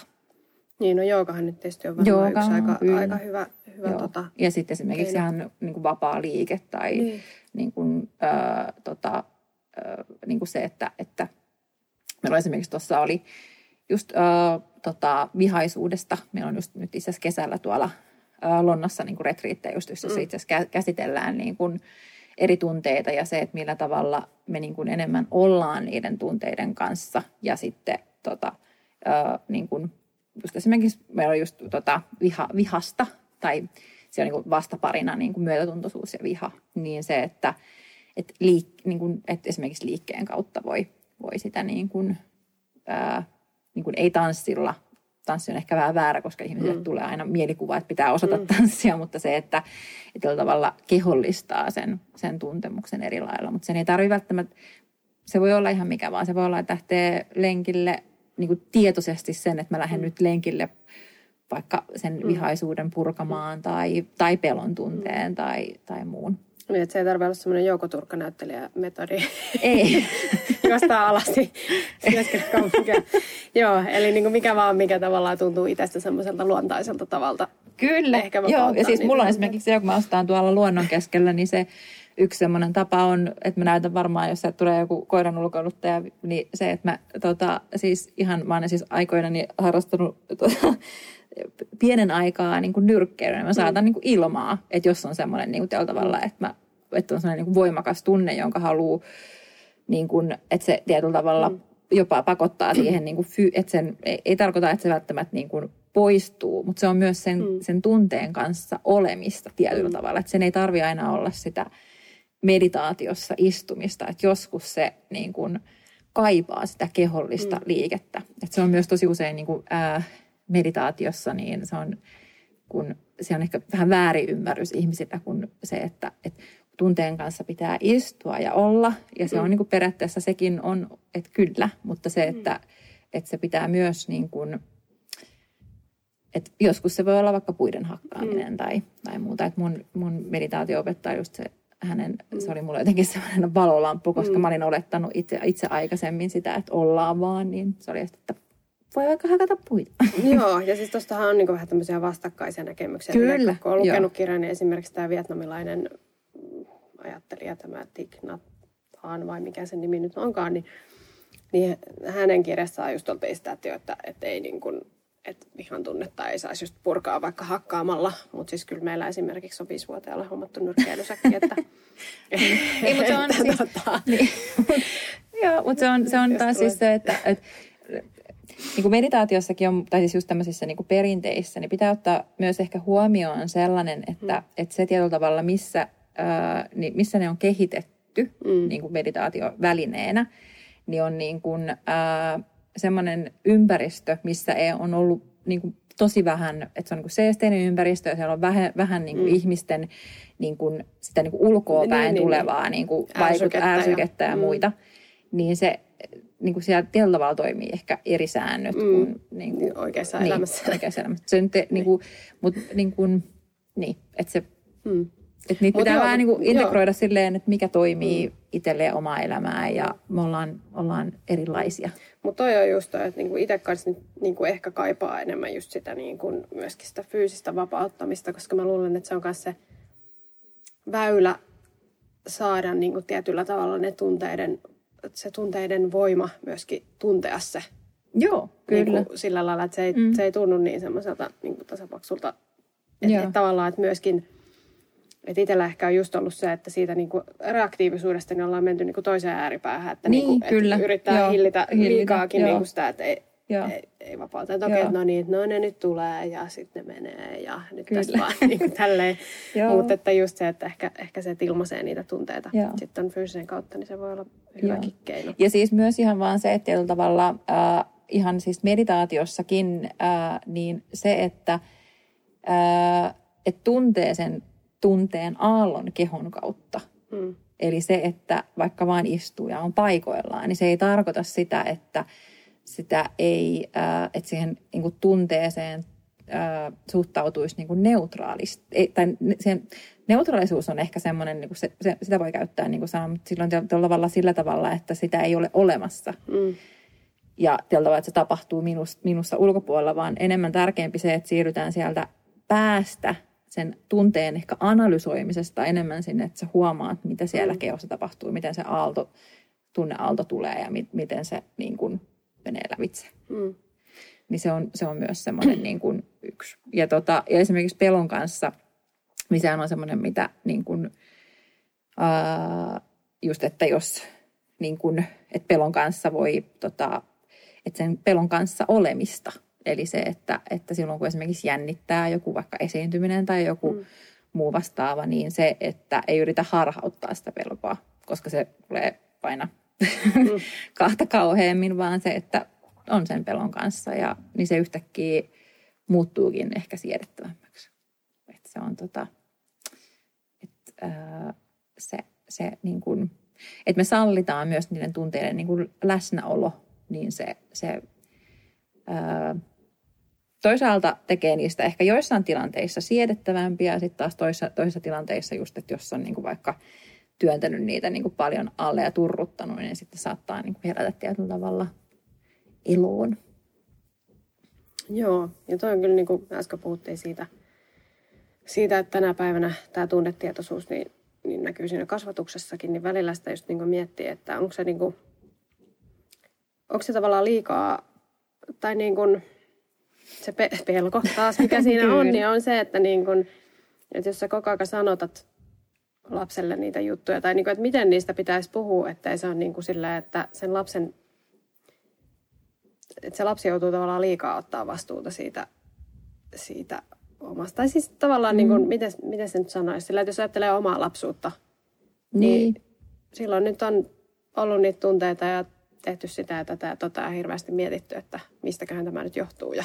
Niin, no joogahan nyt tietysti on varmaan yksi aika hyvä, hyvä. Ja sitten esimerkiksi ihan niin kuin vapaa liike tai niin kuin, niin kuin se, että meillä esimerkiksi tuossa oli just vihaisuudesta. Meillä on just nyt itse asiassa kesällä tuolla Lonnassa niin kuin retriittejä, just jossa itse asiassa käsitellään niin kuin eri tunteita ja se, että millä tavalla me niin kuin enemmän ollaan niiden tunteiden kanssa ja sitten niin kuin just esimerkiksi meillä on just vihasta tai se on niin kuin vastaparina niin kuin myötätuntoisuus ja viha, niin se, että, niin kuin, että esimerkiksi liikkeen kautta voi sitä niin kuin ei tanssilla. Tanssi on ehkä vähän väärä, koska ihmisille tulee aina mielikuva, että pitää osata tanssia, mutta se, että tällä tavalla kehollistaa sen tuntemuksen eri lailla. Mutta sen ei tarvitse välttämättä, se voi olla ihan mikä vaan. Se voi olla, että lähtee lenkille niin kuin tietoisesti sen, että mä lähden nyt lenkille vaikka sen vihaisuuden purkamaan tai pelon tunteen tai muun. Niin, että se ei tarvitse olla semmoinen joukoturkkanäyttelijämetodi. Ei. Juostaa alasti. Joo, eli niin kuin mikä vaan, mikä tavallaan tuntuu itsestä semmoiselta luontaiselta tavalta. Kyllä, joo. Ja siis mulla on esimerkiksi se, kun mä ostaan tuolla luonnon keskellä, niin se yksi semmoinen tapa on, että mä näytän varmaan, jos tulee joku koiran ulkoiluttaja, niin se, että mä siis ihan, mä oon siis aikoinani harrastanut pienen aikaa niin kuin nyrkkeilyä, niin mä saatan niin kuin ilmaa, että jos on semmoinen niin kuin tällä tavalla, että on semmoinen niin kuin voimakas tunne, jonka haluaa, niin kuin, että se tietyllä tavalla jopa pakottaa siihen, niin kuin, että sen ei tarkoita, että se välttämättä niin kuin poistuu, mutta se on myös sen tunteen kanssa olemista tietyllä tavalla, että sen ei tarvi aina olla sitä meditaatiossa istumista, että joskus se niin kuin kaipaa sitä kehollista liikettä, että se on myös tosi usein niin kuin, meditaatiossa, niin se on ehkä vähän väärin ymmärrys ihmisillä kuin se, että tunteen kanssa pitää istua ja olla. Ja se on niin kuin periaatteessa sekin on, että kyllä, mutta se, että se pitää myös niin kuin, että joskus se voi olla vaikka puiden hakkaaminen tai muuta. Että mun meditaatio-opettaja just se oli mulle jotenkin sellainen valolamppu, koska mä olin olettanut itse aikaisemmin sitä, että ollaan vaan, niin se oli just, että voi vaikka hakata puita. Joo, ja siis tuostahan on niin kuin vähän tämmöisiä vastakkaisia näkemyksiä. Kyllä. Kun on lukenut kirjan, niin esimerkiksi tämä vietnamilainen ajattelija, tämä Thich Nhat Han, vai mikä sen nimi nyt onkaan, niin hänen kirjassaan just oltiin sitä, että ei niin kuin, että vihan tunnetta ei saisi just purkaa vaikka hakkaamalla, mutta siis kyllä meillä esimerkiksi on 5-vuotiailla hommattu nyrkkeilysäkki, että ei, mutta se on siis niin. Joo, mutta se on taas siis se, että niin kuin meditaatiossakin on, tai siis just tämmöisissä niin kuin perinteissä, niin pitää ottaa myös ehkä huomioon sellainen, että se tietyllä tavalla, missä ne on kehitetty niin kuin meditaatiovälineenä, niin on niin kuin, semmoinen ympäristö, missä on ollut niin kuin tosi vähän, että se on niin kuin seesteinen ympäristö, ja siellä on vähän niin kuin ihmisten niin kuin, sitä niin kuin ulkoapäin tulevaa niin kuin ärsykettä ja muita, niin se niin kuin siellä tietyllä tavalla toimii ehkä eri säännöt kuin niin kuin oikeassa elämässä. Oikeassa elämässä. Se nyt niin kuin, mutta niin kuin, niin, että se, että niitä pitää vähän niin kuin integroida silleen, että mikä toimii itselleen omaa elämää ja me ollaan erilaisia. Mutta toi on just toi, että niinku itse kanssa niinku ehkä kaipaa enemmän just sitä niinku myöskin sitä fyysistä vapauttamista, koska mä luulen, että se on myös se väylä saada niinku tietyllä tavalla se tunteiden voima myöskin tuntea se. Joo, kyllä. Niinku sillä lailla, että se ei tunnu niin semmoiselta niinku tasapaksulta. Että tavallaan, että myöskin että itsellä ehkä on just ollut se, että siitä niinku reaktiivisuudesta niin ollaan menty niinku toiseen ääripäähän, että niinku, kyllä. Et yrittää hillitä liikaakin niinku sitä, että ei vapauta. Että okei, no ne nyt tulee ja sitten ne menee ja nyt tässä vaan niinku tälleen. Mutta että just se, että ehkä se, että ilmaisee niitä tunteita sitten fyysisen kautta, niin se voi olla hyväkin keino. Ja siis myös ihan vaan se, että tietyllä tavalla ihan siis meditaatiossakin niin se, että tuntee sen tunteen aallon kehon kautta. Eli se, että vaikka vaan istuu ja on paikoillaan, niin se ei tarkoita sitä, että sitä ei, että siihen niin kuin tunteeseen suhtautuisi niin kuin neutraalisti. Tai neutraalisuus on ehkä semmoinen, niin kuin sitä voi käyttää niin kuin sanaa, mutta silloin sillä tavalla, että sitä ei ole olemassa. Ja tällä tavalla, että se tapahtuu minussa ulkopuolella, vaan enemmän tärkeämpi se, että siirrytään sieltä päästä sen tunteen ehkä analysoimisesta enemmän sinne, että sä huomaat, mitä siellä keossa tapahtuu, miten se aalto, tunneaalto tulee ja miten se niin kuin menee lävitse. Mm. Niin se on myös semmoinen niin kuin yksi. Ja esimerkiksi pelon kanssa, missä on semmoinen, mitä niin kuin, just että jos niin kuin, että pelon kanssa voi, että sen pelon kanssa olemista. Eli se, että silloin kun esimerkiksi jännittää joku vaikka esiintyminen tai joku muu vastaava, niin se, että ei yritä harhauttaa sitä pelkoa, koska se tulee aina kahta kauheammin, vaan se, että on sen pelon kanssa ja niin se yhtäkkiä muuttuukin ehkä siedettävämmäksi. Että se on se niin kuin, että me sallitaan myös niiden tunteiden niin kuin läsnäolo, niin se toisaalta tekee niistä ehkä joissain tilanteissa siedettävämpiä ja sitten taas toisissa tilanteissa just, että jos on niinku vaikka työntänyt niitä niinku paljon alle ja turruttanut, niin sitten saattaa niinku herätä tietyllä tavalla iloon. Joo, ja toi on kyllä niin kuin äsken puhuttiin siitä, että tänä päivänä tämä tunnetietoisuus niin näkyy siinä kasvatuksessakin, niin välillä sitä just niinku miettii, että onko se tavallaan liikaa tai niin kuin se pelko taas, mikä siinä on, niin on se, että, niin kuin, että jos sä koko ajan sanotat lapselle niitä juttuja, tai niin kuin, että miten niistä pitäisi puhua, ettei se ole niin kuin sillä, että sen lapsen, että se lapsi joutuu tavallaan liikaa ottaa vastuuta siitä omasta. Tai siis tavallaan, niin kuin, miten se nyt sanoisi, sillä, että jos ajattelee omaa lapsuutta, niin silloin nyt on ollut niitä tunteita ja tehty sitä ja tätä ja hirveästi mietitty, että mistäköhän tämä nyt johtuu ja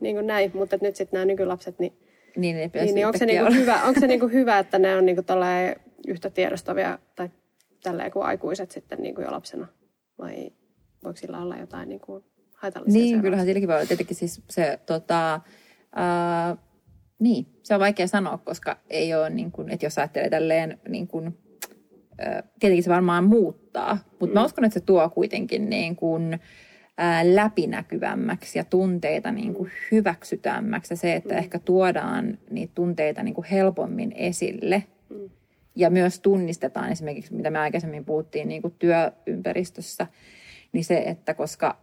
niin kuin näin. Mutta nyt sitten nämä nykylapset, niin onko se niin kuin hyvä, että ne on niin kuin tolleen yhtä tiedostavia tai tälleen kuin aikuiset sitten niin kuin jo lapsena? Vai voiko sillä olla jotain niin kuin haitallisia? Niin, kyllähän silläkin voi olla. Tietenkin siis se, se on vaikea sanoa, koska ei ole niin kuin, että jos ajattelee tälleen niin kuin, tietenkin se varmaan muuttaa, mutta mä uskon, että se tuo kuitenkin niin kuin läpinäkyvämmäksi ja tunteita niin kuin hyväksytämmäksi. Ja se, että ehkä tuodaan niitä tunteita niin kuin helpommin esille ja myös tunnistetaan esimerkiksi, mitä me aikaisemmin puhuttiin niin kuin työympäristössä, niin se, että koska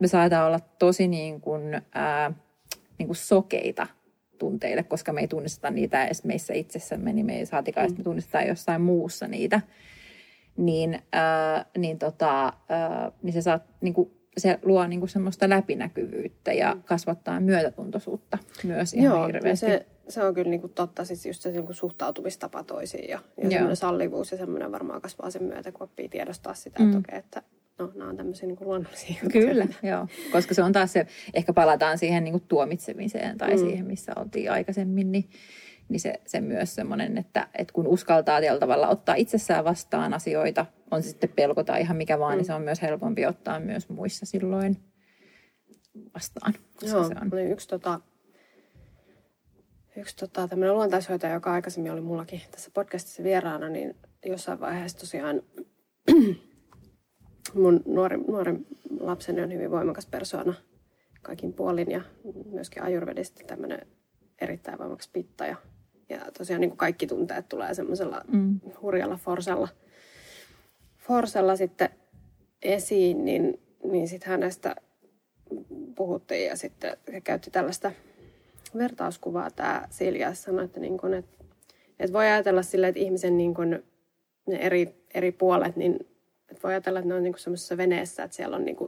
me saadaan olla tosi niin kuin sokeita tunteille, koska me ei tunnisteta niitä edes meissä itsessämme, niin me ei saatikaan, että me tunnistetaan jossain muussa niitä. Niin se saa, niin kuin, se luo niin kuin semmoista läpinäkyvyyttä ja kasvattaa myötätuntoisuutta myös ihan hirveästi. Se on kyllä niin kuin totta, siis just se niin kuin suhtautumistapa toisiin ja semmoinen sallivuus ja semmoinen varmaan kasvaa sen myötä, kun oppii tiedostaa sitä, että okei, että no, nämä on tämmöisiä niin kuin luonnollisia juttuja. Kyllä, joo. Koska se on taas se, ehkä palataan siihen niin kuin tuomitsemiseen tai siihen, missä oltiin aikaisemmin, niin se myös semmoinen, että kun uskaltaa tällä tavalla ottaa itsessään vastaan asioita, on se sitten pelko tai ihan mikä vaan, niin se on myös helpompi ottaa myös muissa silloin vastaan. Joo, se on. Oli yksi tämmöinen luontaishoitaja, joka aikaisemmin oli mullakin tässä podcastissa vieraana, niin jossain vaiheessa tosiaan mun nuoren lapseni on hyvin voimakas persoona kaikin puolin ja myöskin ajurvedisesti tämmöinen erittäin voimakas pitta. Ja tosiaan niin kuin kaikki tunteet tulee semmoisella hurjalla forsalla sitten esiin, niin sitten hänestä puhuttiin ja sitten he käytti tällaista vertauskuvaa tämä Silja sanoi, että, niin kuin, että voi ajatella silleen, että ihmisen niin kuin ne eri puolet, niin että voi ajatella, että ne on niinku semmoisessa veneessä, että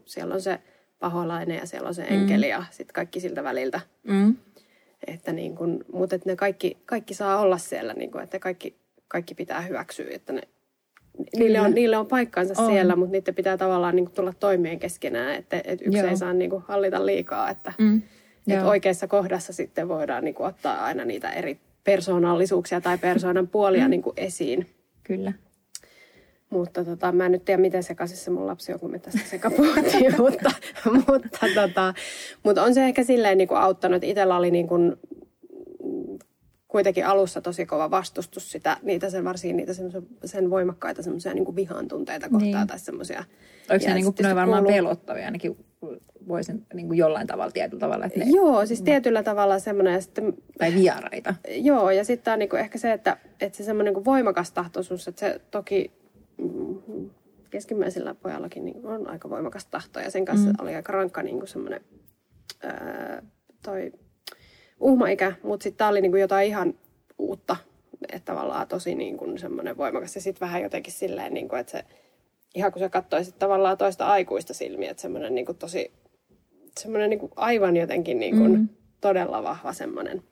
siellä on se paholainen ja siellä on se enkeli ja sitten kaikki siltä väliltä. Että niinku, mutta että ne kaikki saa olla siellä, niinku, että kaikki pitää hyväksyä, että niille on paikkansa siellä, mutta niiden pitää tavallaan niinku tulla toimeen keskenään, että yksi ei saa niinku hallita liikaa, että oikeassa kohdassa sitten voidaan niinku ottaa aina niitä eri persoonallisuuksia tai persoonan puolia niinku esiin. Kyllä. Mutta mä en nyt tiedä, miten sekaisessa mun lapsi on, kun me tästä sekapuhuttiin, mutta on se ehkä silleen niin kuin auttanut. Itsellä oli niin kuin kuitenkin alussa tosi kova vastustus sitä, varsinkin niitä sen voimakkaita semmoisia niin kuin vihan tunteita kohtaan tai semmoisia. Oliko ne varmaan pelottavia ainakin voisin niin jollain tavalla, tietyllä tavalla. Että ne, joo, siis tietyllä tavalla semmoinen. Ja sitten, tai vieraita. Joo, ja sitten on niin ehkä se, että se semmoinen niin voimakas tahtoisuus, että se toki keskimmäisellä pojallakin niin on aika voimakas tahto. Ja sen kanssa oli aika rankka niin semmoinen toi uhmaikä, mutta sitten tämä oli niin jotain ihan uutta. Että tavallaan tosi niin kuin semmoinen voimakas ja sitten vähän jotenkin silleen, niin kuin, että se, ihan kun sä katsoisit tavallaan toista aikuista silmiä, että semmoinen niin kuin tosi, semmoinen niin kuin aivan jotenkin niin kuin todella vahva semmoinen.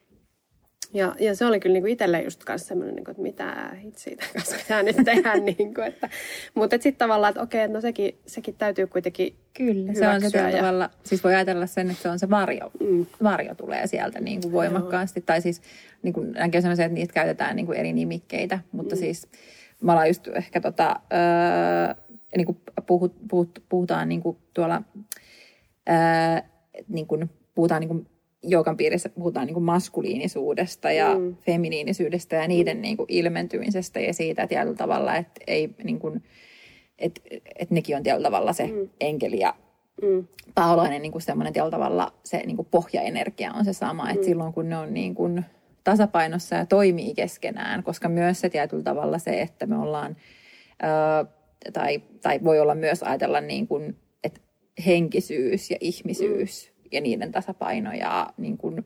Ja se oli kyllä niin kuin itselle just kanssa semmoinen, niin kuin, että mitä siitä kanssa pitää nyt tehdä. Niin kuin, että, mutta et sitten tavallaan, että okei, no sekin täytyy kuitenkin kyllä, se on se tavalla, siis voi ajatella sen, että se on se varjo. Varjo tulee sieltä niin kuin voimakkaasti. Joo. Tai siis niin kuin näkee sellaisia, että niitä käytetään niin kuin eri nimikkeitä. Mutta siis mä ollaan just ehkä niin kuin puhutaan niin kuin tuolla, niin kuin puhutaan niin kuin joogan piirissä puhutaan niin kuin maskuliinisuudesta ja feminiinisyydestä ja niiden niin kuin ilmentymisestä ja siitä tietyllä tavalla, että ei niin kuin, että nekin on tietyllä tavalla se enkeli ja paholainen niin kuin semmoinen tietyllä tavalla se niin kuin pohjaenergia on se sama, että silloin kun ne on niin kuin tasapainossa ja toimii keskenään, koska myös se tietyllä tavalla se, että me ollaan tai voi olla myös ajatella niin kuin, että henkisyys ja ihmisyys ja niiden tasapaino ja niin kuin,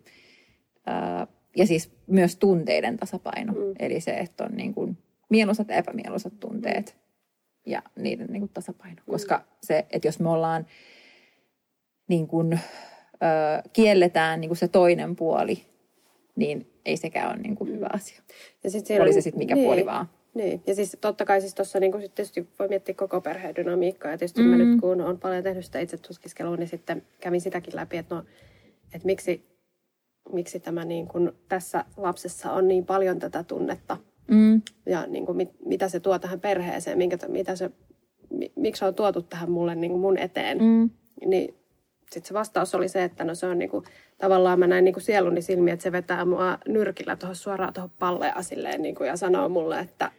ja siis myös tunteiden tasapaino. Eli se, että on niin kuin mieluisat ja epämieluisat tunteet ja niiden niin kuin tasapaino. Koska se, että jos me ollaan niin kuin, kielletään niin kuin se toinen puoli, niin ei sekään ole niin kuin hyvä asia. Ja sit siellä oli se sitten mikä puoli vaan. Niin. Ja siis totta kai siis tuossa niin tietysti voi miettiä koko perheen dynamiikkaa. Ja tietysti mä nyt kun olen paljon tehnyt sitä itse tutkiskelua, niin sitten kävin sitäkin läpi, että, no, että miksi tämä niin kuin tässä lapsessa on niin paljon tätä tunnetta. Ja niin kuin mitä se tuo tähän perheeseen, miksi on tuotu tähän mulle niin kuin mun eteen. Niin sitten se vastaus oli se, että no se on niin kuin, tavallaan mä näin niin kuin sieluni silmiin, että se vetää mua nyrkillä suoraan tuohon palleaan silleen niin kuin, ja sanoo mulle, että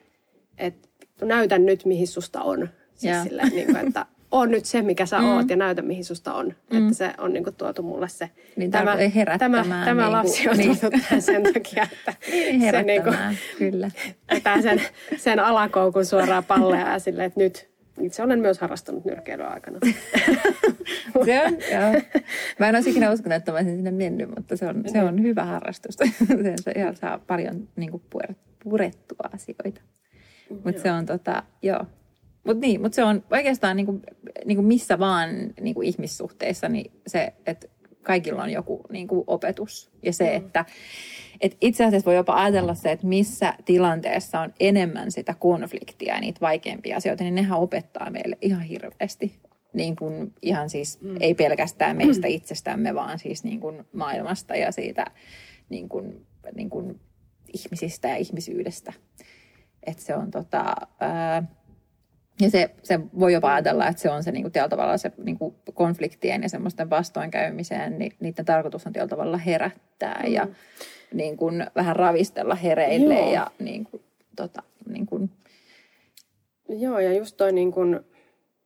näytän nyt, mihin susta on. Siis silleen, niin kuin, että on nyt se, mikä sä oot ja näytä, mihin susta on. Että se on niin kuin, tuotu mulle se. Niin tämä lapsi on niin, tuotu sen takia, että se niin kuin, kyllä. Vetää sen alakoukun suoraan palleaan silleen, että nyt. Itse olen myös harrastanut nyrkeilyä aikana. Se on, joo. Mä en olisi ikinä uskonut, että mä olisin sinne mennyt, mutta se on hyvä harrastus. Se ihan saa paljon niin kuin purettua asioita. Mutta se on joo. Mutta se on oikeastaan niin kuin missä vaan niin kuin ihmissuhteissa niin se, että kaikilla on joku niin kuin opetus. Ja se, että itse asiassa voi jopa ajatella se, että missä tilanteessa on enemmän sitä konfliktia ja niitä vaikeampia asioita, niin nehän opettaa meille ihan hirveästi. Niin kuin ihan siis ei pelkästään meistä itsestämme, vaan siis niin kuin maailmasta ja siitä niin kuin ihmisistä ja ihmisyydestä. Että se on ja se voi jopa ajatella, että se on se niin kuin tietyllä tavalla se niin kuin konfliktien ja semmoisten vastoinkäymiseen, niin niiden tarkoitus on tietyllä tavalla herättää ja niin kuin vähän ravistella hereille. Joo. Ja niin kuin, niin kuin. Joo, ja just toi niin kuin,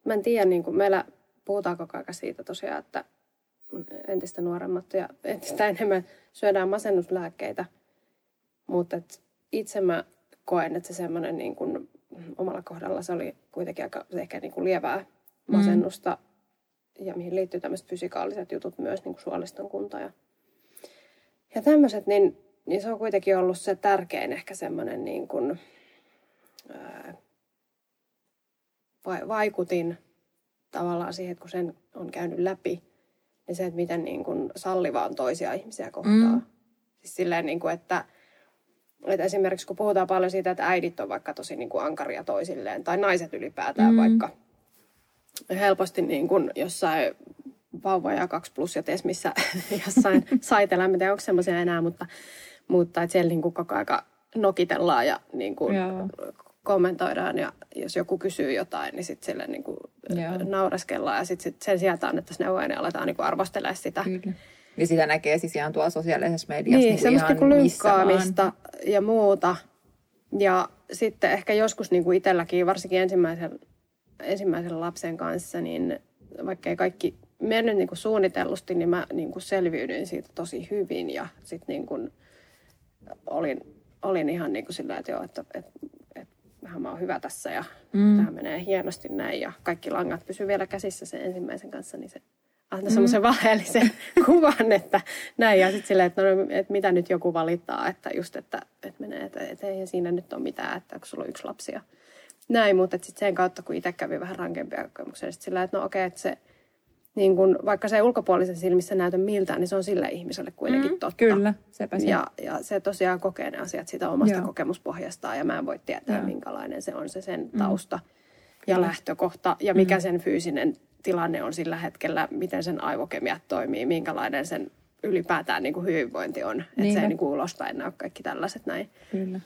mä en tiedä, niin kuin meillä puhutaan koko ajan siitä tosiaan, että entistä nuoremmat ja entistä enemmän syödään masennuslääkkeitä, mutta itse mä koen, että se semmoinen niin kuin omalla kohdalla se oli kuitenkin aika ehkä niin kuin lievää masennusta ja mihin liittyy tämmöiset fysikaaliset jutut myös, niin kuin suoliston kunto ja tämmöiset, niin se on kuitenkin ollut se tärkein ehkä semmoinen niin kuin vaikutin tavallaan siihen, että kun sen on käynyt läpi, niin se, että miten niin kuin sallivaan toisia ihmisiä kohtaa. Siis silleen niin kuin, että esimerkiksi kun puhutaan paljon siitä, että äidit on vaikka tosi niin kuin ankaria toisilleen, tai naiset ylipäätään vaikka helposti niin kuin jossain vauva ja 2+ ja TESMissä jossain saitellaan, miten onko semmoisia enää, mutta että siellä niin kuin koko aika nokitellaan ja niin kuin kommentoidaan, ja jos joku kysyy jotain, niin sitten sille niin kuin naureskellaan, ja sitten sen sijaan annettaisiin neuvoja, niin aletaan niin kuin arvostella sitä. Kyllä. Ja sitä näkee siis ihan tuolla sosiaalisessa mediassa. Niin, semmoista kuin lynkkaamista ja muuta. Ja sitten ehkä joskus niin kuin itselläkin, varsinkin ensimmäisen lapsen kanssa, niin vaikkei kaikki mennyt niin kuin suunnitellusti, niin mä niin kuin selviydyin siitä tosi hyvin ja sitten niin kuin olin ihan niin kuin sillä, että joo, että mä oon hyvä tässä ja tämä menee hienosti näin ja kaikki langat pysyy vielä käsissä sen ensimmäisen kanssa, niin se antaa semmoisen valheellisen kuvan, että näin ja sitten silleen, että, no, että mitä nyt joku valittaa, että just, että menee, että ei siinä nyt ole mitään, että kun sulla on yksi lapsi ja näin, mutta sitten sen kautta, kun itse kävi vähän rankempia kokemuksia, sitten sillä, että no okei, että se niin kun, vaikka se ei ulkopuolisen silmissä näytä miltään, niin se on sille ihmiselle kuitenkin totta. Kyllä, sepä se. Ja se tosiaan kokee ne asiat siitä omasta kokemuspohjastaan, ja mä en voi tietää, minkälainen se on se sen tausta ja lähtökohta, ja mikä sen fyysinen tilanne on sillä hetkellä, miten sen aivokemiat toimii, minkälainen sen ylipäätään niin kuin hyvinvointi on. Että se ei niin kuin ulospäin näy kaikki tällaiset näin. Kyllä.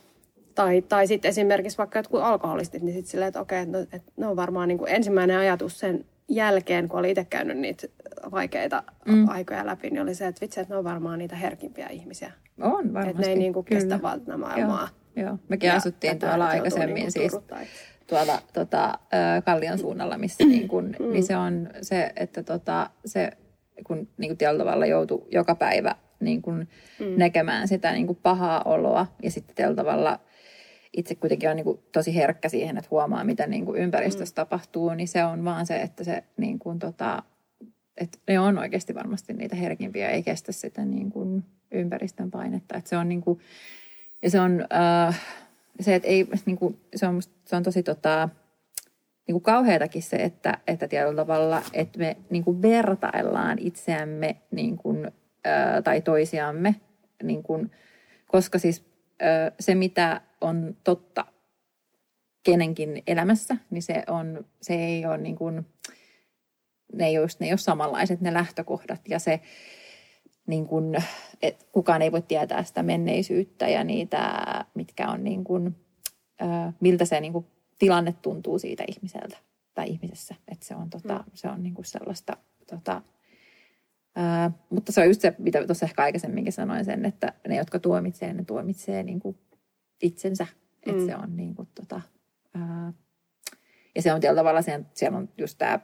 Tai sitten esimerkiksi vaikka jotkut alkoholistit, niin sitten silleen, että okei, että ne on varmaan niin kuin ensimmäinen ajatus sen jälkeen, kun oli itse käynyt niitä vaikeita aikoja läpi, niin oli se, että vitsi, että ne on varmaan niitä herkimpiä ihmisiä. On varmasti. Että ne ei niin kuin kestä valtana maailmaa. Joo. Mekin asuttiin tuolla aikaisemmin niin siis tuolla Kallion suunnalla, missä niin kuin, niin se on se, että se kun niin kuin tietyllä tavalla joutui joka päivä niin kuin näkemään sitä niin kuin pahaa oloa ja sitten tietyllä tavalla itse kuitenkin on niin kuin tosi herkkä siihen, että huomaa, mitä niin kuin ympäristössä tapahtuu, niin se on vaan se, että se niin kuin että ne on oikeasti varmasti niitä herkimpiä, ei kestä sitä niin kuin ympäristön painetta. Että se on niin kuin, ja se on se, että ei niin kuin, se on tosi niin kuin kauheatakin se, että tietyllä tavalla, että me niin kuin vertaillaan itseämme niin kuin, tai toisiamme, niin kuin, koska siis se, mitä on totta kenenkin elämässä, niin se ei ole niin kuin, ne ei ole samanlaiset ne lähtökohdat ja se niin kuin, et kukaan ei voi tietää sitä menneisyyttä ja niitä, mitkä on niin kuin, miltä se niin kuin tilanne tuntuu siitä ihmiseltä tai ihmisessä, että se on se on niin kuin sellaista mutta se on just se, mitä tuossa ehkä aikaisemminkin sanoin sen, että ne, jotka tuomitsee, ne tuomitsee niin kuin itsensä. Että se on niin kuin ja se on tietyllä tavalla, siellä on just tämä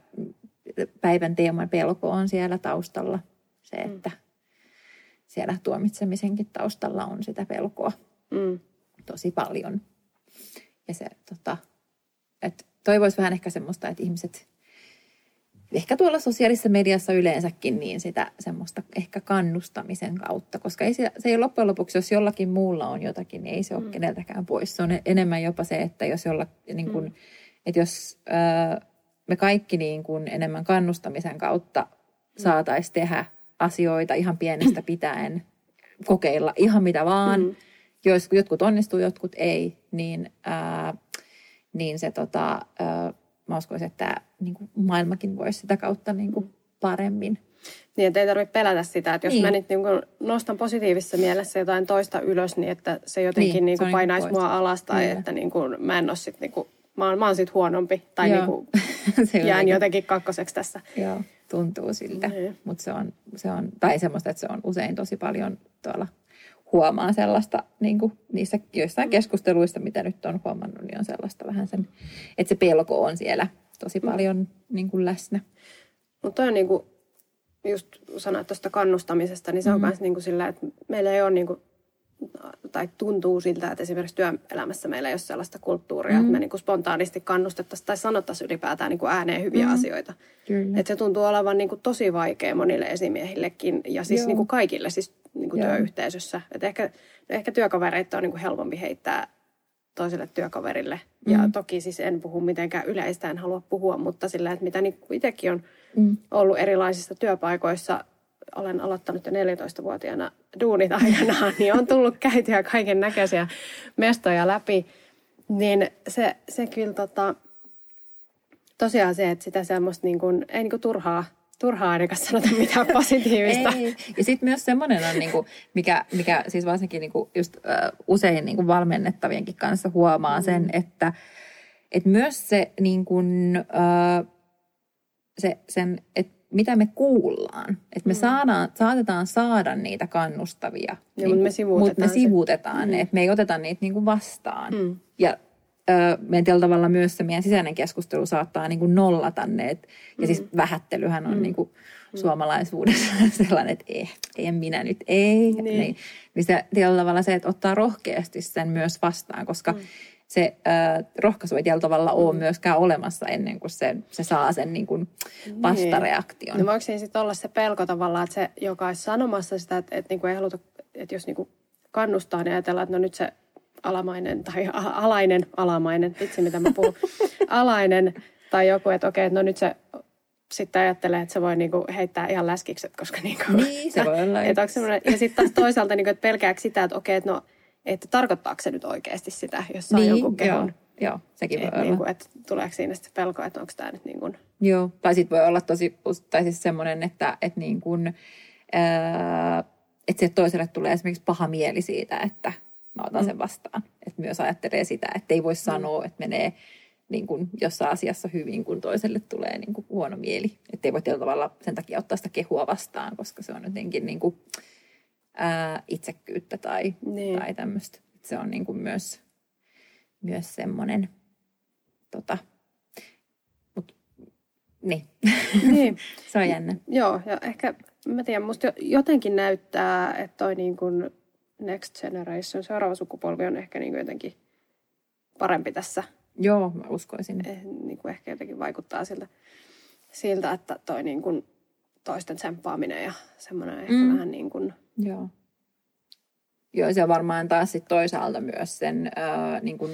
päivän teeman pelko on siellä taustalla. Se, että siellä tuomitsemisenkin taustalla on sitä pelkoa tosi paljon. Ja se että toivoisi vähän ehkä semmoista, että ihmiset ehkä tuolla sosiaalisessa mediassa yleensäkin niin sitä semmoista ehkä kannustamisen kautta, koska ei se ei ole loppujen lopuksi, jos jollakin muulla on jotakin, niin ei se ole keneltäkään pois. Se on enemmän jopa se, että jos, niin kun, että jos me kaikki niin kun enemmän kannustamisen kautta saataisiin tehdä asioita ihan pienestä pitäen, kokeilla ihan mitä vaan, jos jotkut onnistuu, jotkut ei, niin, niin se mä uskoisin, että tämä niin kuin maailmakin voisi sitä kautta niin kuin paremmin. Niin, että ei tarvitse pelätä sitä, että jos mä nyt niin kuin nostan positiivisessa mielessä jotain toista ylös, niin että se jotenkin niin kuin painaisi mua alas tai että niin kuin mä en ole sitten, niin kuin, mä oon sitten huonompi tai niin kuin jään jotenkin kakkoseksi tässä. Joo, tuntuu siltä, mutta se on, tai semmoista, että se on usein tosi paljon tuolla huomaa sellaista, niin kuin niissä joissain keskusteluissa, mitä nyt on huomannut, niin on sellaista vähän sen, että se pelko on siellä tosi paljon niin kuin läsnä. Mutta toi on niin kuin, just sanoit tuosta kannustamisesta, niin se on myös niin kuin sillä, että meillä ei ole niin kuin, tai tuntuu siltä, että esimerkiksi työelämässä meillä ei ole sellaista kulttuuria, että me niin kuin spontaanisti kannustettaisiin tai sanottaisiin ylipäätään niin kuin ääneen hyviä asioita. Että se tuntuu olevan niin kuin tosi vaikea monille esimiehillekin ja siis niin kuin kaikille, siis niin kuin työyhteisössä. Että ehkä työkavereita on niin kuin helpompi heittää toiselle työkaverille. Ja toki siis en puhu mitenkään yleistä, en halua puhua, mutta sillä, että mitä niin kuin itsekin on ollut erilaisissa työpaikoissa, olen aloittanut jo 14-vuotiaana duunit aikanaan, niin on tullut käytyä kaiken näköisiä mestoja läpi. Niin se kyllä tosiaan se, että sitä semmoista niin kuin, ei niin kuin turhaa ainakaan sanota mitään positiivista. Ei. Ja sitten myös semmoinen on, niinku, mikä siis varsinkin niinku just, usein niinku valmennettavienkin kanssa huomaa sen, että et myös se, niinku, että mitä me kuullaan. Että me saatetaan saada niitä kannustavia, mutta me sivuutetaan ne, että me ei oteta niitä niinku vastaan. Ja meidän tällä tavalla myös se meidän sisäinen keskustelu saattaa niin kuin nollata ne. Et, ja siis vähättelyhän on niin kuin suomalaisuudessa sellainen, että en minä nyt, ei. Niin se tällä tavalla se, että ottaa rohkeasti sen myös vastaan, koska se rohkaisu ei tällä tavalla ole myöskään olemassa ennen kuin se saa sen niin kuin vastareaktion. No voiko siinä sitten olla se pelko tavallaan, että se, joka olisi sanomassa sitä, että niin kuin ei haluta, että jos niin kuin kannustaa, niin ajatellaan, että no nyt se alamainen tai alainen, vitsi mitä mä puhun, alainen tai joku, että okei, no nyt se sitten ajattelee, että se voi niinku heittää ihan läskikset, koska niinku. Niin, se voi olla. Ja sitten taas toisaalta, niinku, että pelkääkö sitä, että okei, että no, että tarkoittaako se nyt oikeasti sitä, jos saa niin, joku kehon. Joo, sekin voi olla. Niinku, että tuleeko siinä sitten pelkoa, että onko tämä nyt niin kuin. Joo, tai sitten voi olla tosi, tai siis semmoinen, että niin kuin, että se toiselle tulee esimerkiksi paha mieli siitä, että mä otan sen vastaan. Että myös ajattelee sitä, että ei voi sanoa, että menee niin kuin jossain asiassa hyvin, kun toiselle tulee niin kuin huono mieli. Että ei voi tietyllä tavalla sen takia ottaa sitä kehua vastaan, koska se on jotenkin niin kuin, itsekkyyttä tai tämmöistä. Se on niin kuin myös semmoinen. Niin. Se on jännä. Joo, ja ehkä, mä tiedän, musta jotenkin näyttää, että toi niin kuin Next Generation, seuraava sukupolvi on ehkä niin kuin jotenkin parempi tässä. Joo, mä uskoisin. Niin kuin ehkä jotenkin vaikuttaa siltä että toi niin kuin toisten tsemppaaminen ja semmoinen ehkä vähän niin kuin. Joo. Joo, se varmaan taas sit toisaalta myös sen niin kuin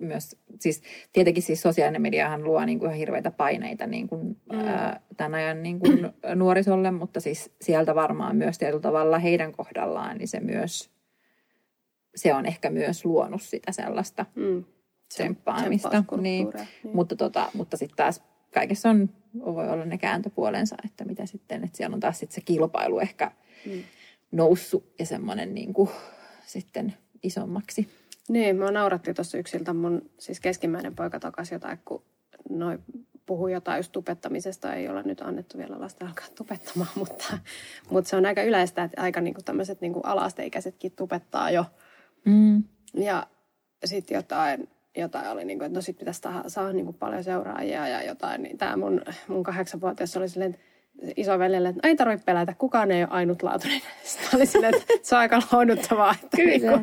myös, siis tietenkin siis sosiaalinen mediahan luo niin kuin ihan hirveitä paineita niin kuin, tämän ajan niin kuin nuorisolle, mutta siis sieltä varmaan myös tietyllä tavalla heidän kohdallaan, niin se myös, se on ehkä myös luonut sitä sellaista tsemppaamista. Niin. Mutta sitten taas kaikessa voi olla ne kääntöpuolensa, että mitä sitten, että siellä on taas sitten se kilpailu ehkä noussut ja semmoinen niin kuin sitten isommaksi. Niin, mä naurattiin tuossa yksiltä mun siis keskimmäinen poika takaisin jotain, kun noi puhui jotain just tupettamisesta. Ei olla nyt annettu vielä lasta alkaa tupettamaan, mutta se on aika yleistä, että aika niinku tämmöiset niinku ala-asteikäisetkin tupettaa jo. Ja sitten jotain oli niinku, että no sit pitäisi saa niinku paljon seuraajia ja jotain. Niin tää mun 8-vuotias oli silleen, isoveljelle, että ei tarvitse pelätä, kukaan ei ole ainutlaatuinen. Sitä oli silleen, että se on aika lohduttavaa. Kyllä.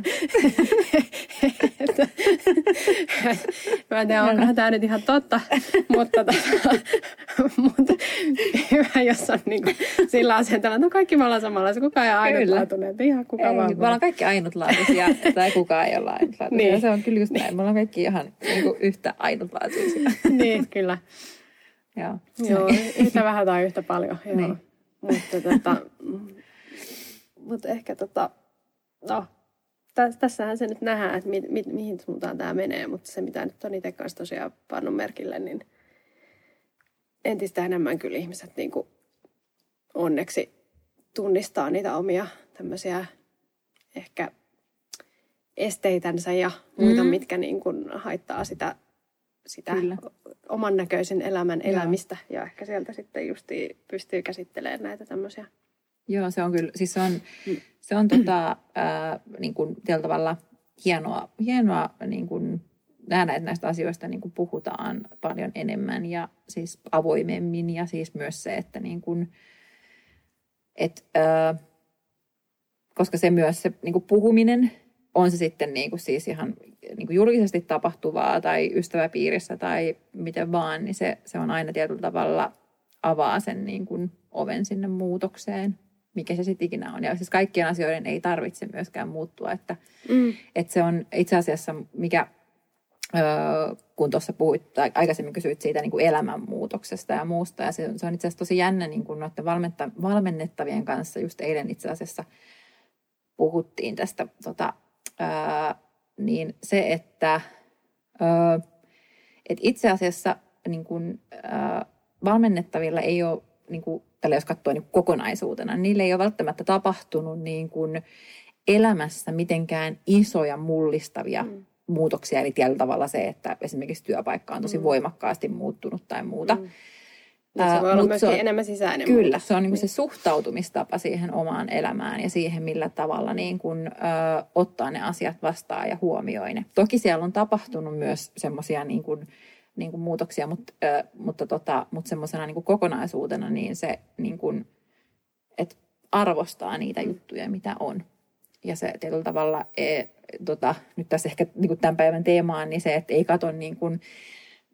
Mä en tiedä, onkohan tämä nyt ihan totta, mutta hyvä, jos on niin kuin sillä asenteella, että no kaikki me ollaan samanlaisia, kukaan ei ole ainutlaatuinen. Ihan kuka ei, vaan. Me ollaan kaikki ainutlaatuisia, tai kukaan ei ole ainutlaatuisia. Niin. Se on kyllä just näin, me ollaan kaikki ihan niin kuin yhtä ainutlaatuisia. Niin, kyllä. Joo, yhtä vähän tai yhtä paljon. Joo. Niin. Mutta ehkä no, tässähän se nyt nähdään, että mihin suuntaan tämä menee, mutta se mitä nyt on itse kanssa tosiaan pannut merkille, niin entistä enemmän kyllä ihmiset niin kuin onneksi tunnistaa niitä omia tämmöisiä ehkä esteitänsä ja muita, mitkä niin kuin haittaa sitä kyllä. Oman näköisen elämän elämistä. Ja ehkä sieltä sitten justiin pystyy käsittelemään näitä tämmöisiä. Joo, se on kyllä, siis se on niin kuin tällä tavalla hienoa niin kuin nähdä, että näistä asioista niin kuin puhutaan paljon enemmän ja siis avoimemmin ja siis myös se, että niin kuin, koska se myös se niin kuin puhuminen, on se sitten niin kuin siis ihan niin kuin julkisesti tapahtuvaa tai ystäväpiirissä tai miten vaan, niin se on aina tietyllä tavalla avaa sen niin kuin oven sinne muutokseen, mikä se sitten ikinä on. Ja siis kaikkien asioiden ei tarvitse myöskään muuttua, että se on itse asiassa, mikä kun tuossa puhuit tai aikaisemmin kysyit siitä niin kuin elämänmuutoksesta ja muusta, ja se on itse asiassa tosi jännä niin kuin noiden valmennettavien kanssa. Just eilen itse asiassa puhuttiin tästä niin se, että et itse asiassa niin kun, valmennettavilla ei ole, niin kun, tällä jos katsoo niin kokonaisuutena, niille ei ole välttämättä tapahtunut niin kun, elämässä mitenkään isoja mullistavia muutoksia. Eli tällä tavalla se, että esimerkiksi työpaikka on tosi voimakkaasti muuttunut tai muuta. Se voi olla myöskin enemmän sisäinen. Kyllä, se on niin kuin se suhtautumistapa siihen omaan elämään ja siihen, millä tavalla niin kuin, ottaa ne asiat vastaan ja huomioi ne. Toki siellä on tapahtunut myös semmoisia niin kuin muutoksia, mutta semmoisena niin kuin kokonaisuutena niin se, niin kuin, että arvostaa niitä juttuja, mitä on. Ja se tietyllä tavalla, nyt tässä ehkä niin kuin tämän päivän teemaan, niin se, että ei katso niin kuin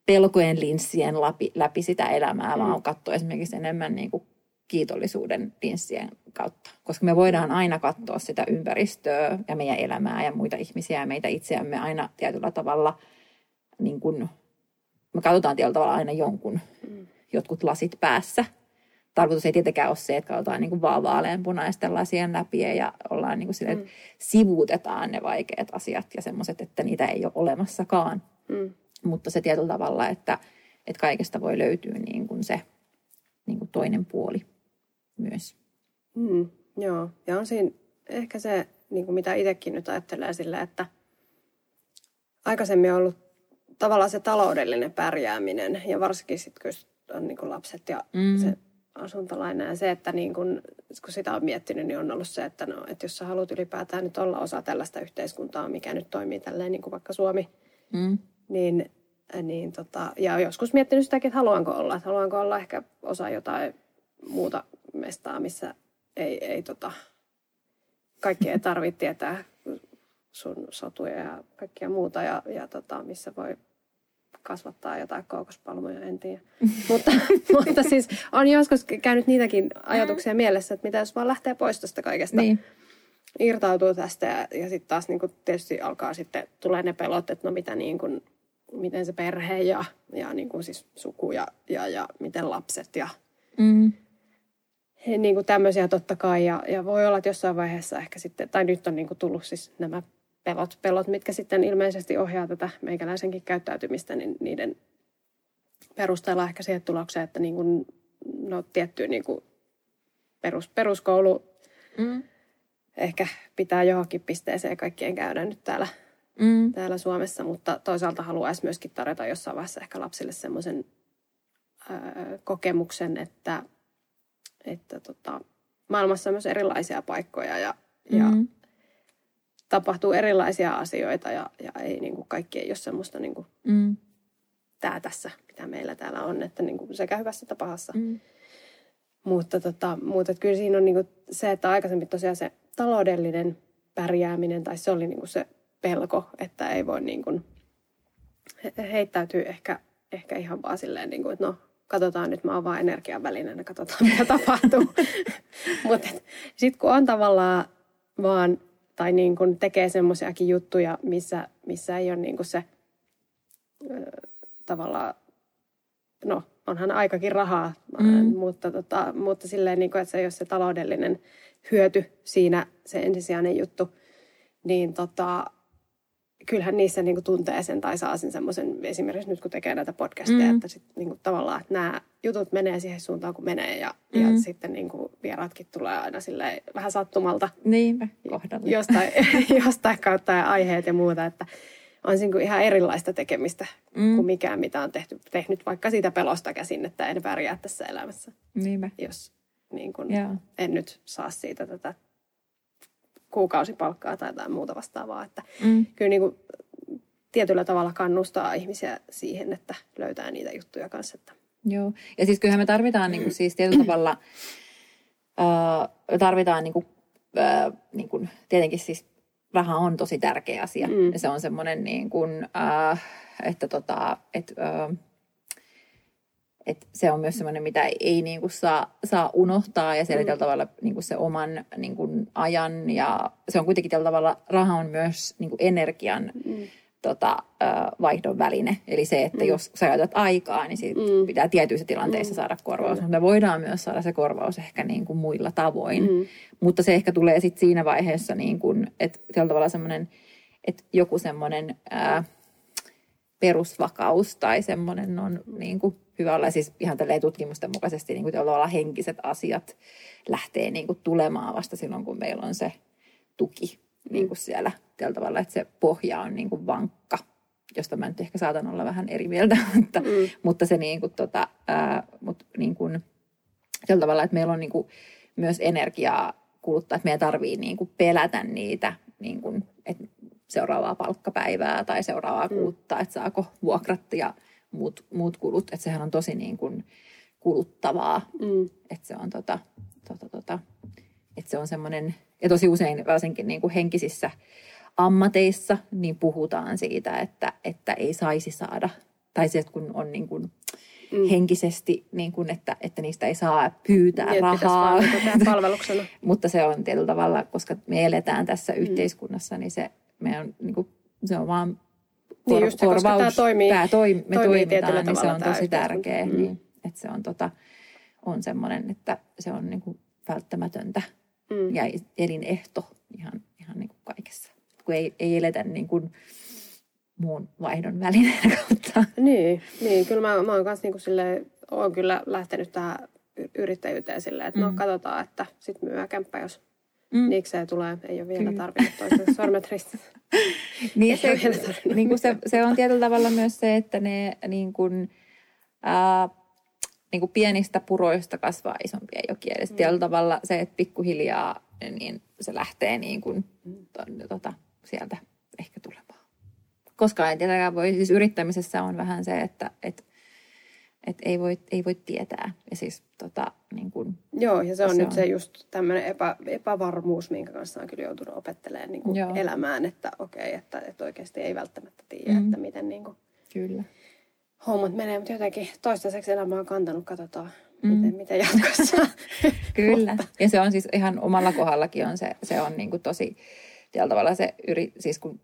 pelkojen linssien läpi sitä elämää, vaan katsoo esimerkiksi enemmän niin kuin kiitollisuuden linssien kautta. Koska me voidaan aina katsoa sitä ympäristöä ja meidän elämää ja muita ihmisiä ja meitä itseämme aina tietyllä tavalla, niin kuin, me katsotaan tietyllä tavalla aina jotkut lasit päässä. Tarkoitus ei tietenkään ole se, että katsotaan niin kuin vaan vaaleanpunaisten lasien läpi ja ollaan niin kuin silleen, että sivuutetaan ne vaikeat asiat ja semmoiset, että niitä ei ole olemassakaan. Mutta se tietyllä tavalla, että kaikesta voi löytyä niin kuin se niin kuin toinen puoli myös. Joo, ja on siinä ehkä se, niin kuin mitä itsekin nyt ajattelee sillä, että aikaisemmin on ollut tavallaan se taloudellinen pärjääminen ja varsinkin sitten, kun on niin kuin lapset ja se asuntolaina ja se, että niin kun sitä on miettinyt, niin on ollut se, että, no, että jos sä haluat ylipäätään nyt olla osa tällaista yhteiskuntaa, mikä nyt toimii tälleen niin kuin vaikka Suomi, ja joskus miettinyt sitäkin, että haluanko olla ehkä osa jotain muuta mestaa, missä ei kaikkea ei tarvitse tietää sun sotuja ja kaikkea muuta ja missä voi kasvattaa jotain kookospalmoja, en tiedä. mutta siis on joskus käynyt niitäkin ajatuksia mielessä, että mitä jos vaan lähtee pois tästä kaikesta. Niin. Irtautuu tästä ja sitten taas niin kun tietysti alkaa sitten, tulee ne pelot, että no mitä niin kun, miten se perhe ja niin kun siis suku ja miten lapset ja niin kun tämmöisiä totta kai. Ja voi olla, että jossain vaiheessa ehkä sitten, tai nyt on niin kun tullut siis nämä pelot, mitkä sitten ilmeisesti ohjaa tätä meikäläisenkin käyttäytymistä, niin niiden perusteella ehkä siihen tulokseen, että niin kun, no tiettyä niin kun peruskoulu... Ehkä pitää johonkin pisteeseen kaikkien käydä nyt täällä Suomessa, mutta toisaalta haluaisi myöskin tarjota jossain vaiheessa ehkä lapsille semmoisen kokemuksen, että maailmassa on myös erilaisia paikkoja ja tapahtuu erilaisia asioita ja ei niin kuin kaikki ei ole semmoista niin kuin tää tässä, mitä meillä täällä on, että niin kuin sekä hyvässä että pahassa. Mutta kyllä siinä on niin kuin se, että aikaisemmin tosiaan se taloudellinen pärjääminen, tai se oli niin kuin se pelko, että ei voi niin kuin heittäytyä ehkä ihan vaan silleen, niin kuin, että no katsotaan nyt, mä oon vaan energiavälineenä, katsotaan mitä tapahtuu. Mutta sitten kun on tavallaan vaan, tai niin kuin tekee semmoisiakin juttuja, missä ei ole niin kuin se tavallaan, no onhan aikakin rahaa, mutta silleen, niin kuin, että se ei ole se taloudellinen hyöty siinä se ensisijainen juttu, niin kyllähän niissä niin kuin tuntee sen tai saa sen semmoisen, esimerkiksi nyt kun tekee näitä podcasteja, että sitten niin kuin tavallaan että nämä jutut menee siihen suuntaan kun menee ja sitten niin kuin vieratkin tulee aina silleen vähän sattumalta. Niinpä, kohdalla. Jostain kautta ja aiheet ja muuta, että on siinä kuin ihan erilaista tekemistä kuin mikään, mitä on tehnyt vaikka siitä pelosta käsin, että en pärjää tässä elämässä. Niinpä. Jos niin kun en nyt saa siitä tätä kuukausipalkkaa tai jotain muuta vastaavaa. Että kyllä niin kun tietyllä tavalla kannustaa ihmisiä siihen, että löytää niitä juttuja kanssa. Että. Joo, ja siis kyllähän me tarvitaan niin kun siis tietyllä tavalla, niin kun, tietenkin siis raha on tosi tärkeä asia. Ja se on semmoinen niin kuin, että se on myös semmoinen, mitä ei niin kuin saa unohtaa ja siellä tällä tavalla niin kuin se oman niin kuin ajan ja se on kuitenkin tällä tavalla, raha on myös niin kuin energian vaihdon väline. Eli se, että jos sä käytät aikaa, niin siitä pitää tietyissä tilanteissa saada korvaus. Mutta me voidaan myös saada se korvaus ehkä niin kuin muilla tavoin. Mutta se ehkä tulee sitten siinä vaiheessa, niin kuin, että tällä tavalla semmoinen, että joku semmoinen perusvakaus tai semmoinen on niin kuin hyvä olla. Siis ihan tälleen tutkimusten mukaisesti niin kuin tällä tavalla henkiset asiat lähtee niin kuin tulemaan vasta silloin, kun meillä on se tuki. Niin kuin siellä tällä tavalla, että se pohja on niin kuin vankka josta mä nyt ehkä saatan olla vähän eri mieltä, mutta se niin kuin niin kuin sillä tavalla, että meillä on niin kuin myös energiaa kuluttaa, että meidän tarvii niin kuin pelätä niitä niin kuin, että seuraavaa palkkapäivää tai seuraavaa kuluttaa, että saako vuokrat ja muut kulut, että sehän on tosi niin kuin kuluttavaa, että se on että se on semmoinen, ja tosi usein varsinkin niin kuin henkisissä ammateissa niin puhutaan siitä, että ei saisi saada, tai se, että kun on niin kuin henkisesti, niin kuin, että niistä ei saa pyytää niin, rahaa. Palveluksena. Mutta se on tietyllä tavalla, koska me eletään tässä yhteiskunnassa, niin se, me on, niin kuin, se on vaan korvaus. Koska tämä toimii tietyllä niin tavalla. Se on tosi tärkeä. Niin, että se on, on semmoinen, että se on niin kuin välttämätöntä ja elinehto ihan niin kuin kaikessa. Kun ei eletä niin kuin muun vaihdon välineen kautta. Niin kyllä mä oon kanssa niinku kyllä lähtenyt tähän yrittäjyyteen silleen, että katsotaan, että sit myy kämppä, jos niikseen tulee, ei ole vielä tarvinnut toisen sormet ristissä. Niin, se on tietyllä tavalla myös se, että ne niin kuin pienistä puroista kasvaa isompia jokia. Ja tietyllä tavalla se, että pikkuhiljaa niin se lähtee niin kuin sieltä ehkä tulemaan. Koska ei tietenkään voi, siis yrittämisessä on vähän se, että ei voi tietää. Ja siis niin kuin, joo, ja se on nyt se just tämmöinen epävarmuus, minkä kanssa on kyllä joutunut opettelemaan niin kuin elämään, että okei, että oikeasti ei välttämättä tiedä, että miten niin kuin. Kyllä. Hommat menee, mutta jotenkin toistaiseksi elämä on kantanut, katsotaan miten jatkossa. Kyllä. Ja se on siis ihan omalla kohdallakin on se on niinku tosi tällä tavalla se siis kun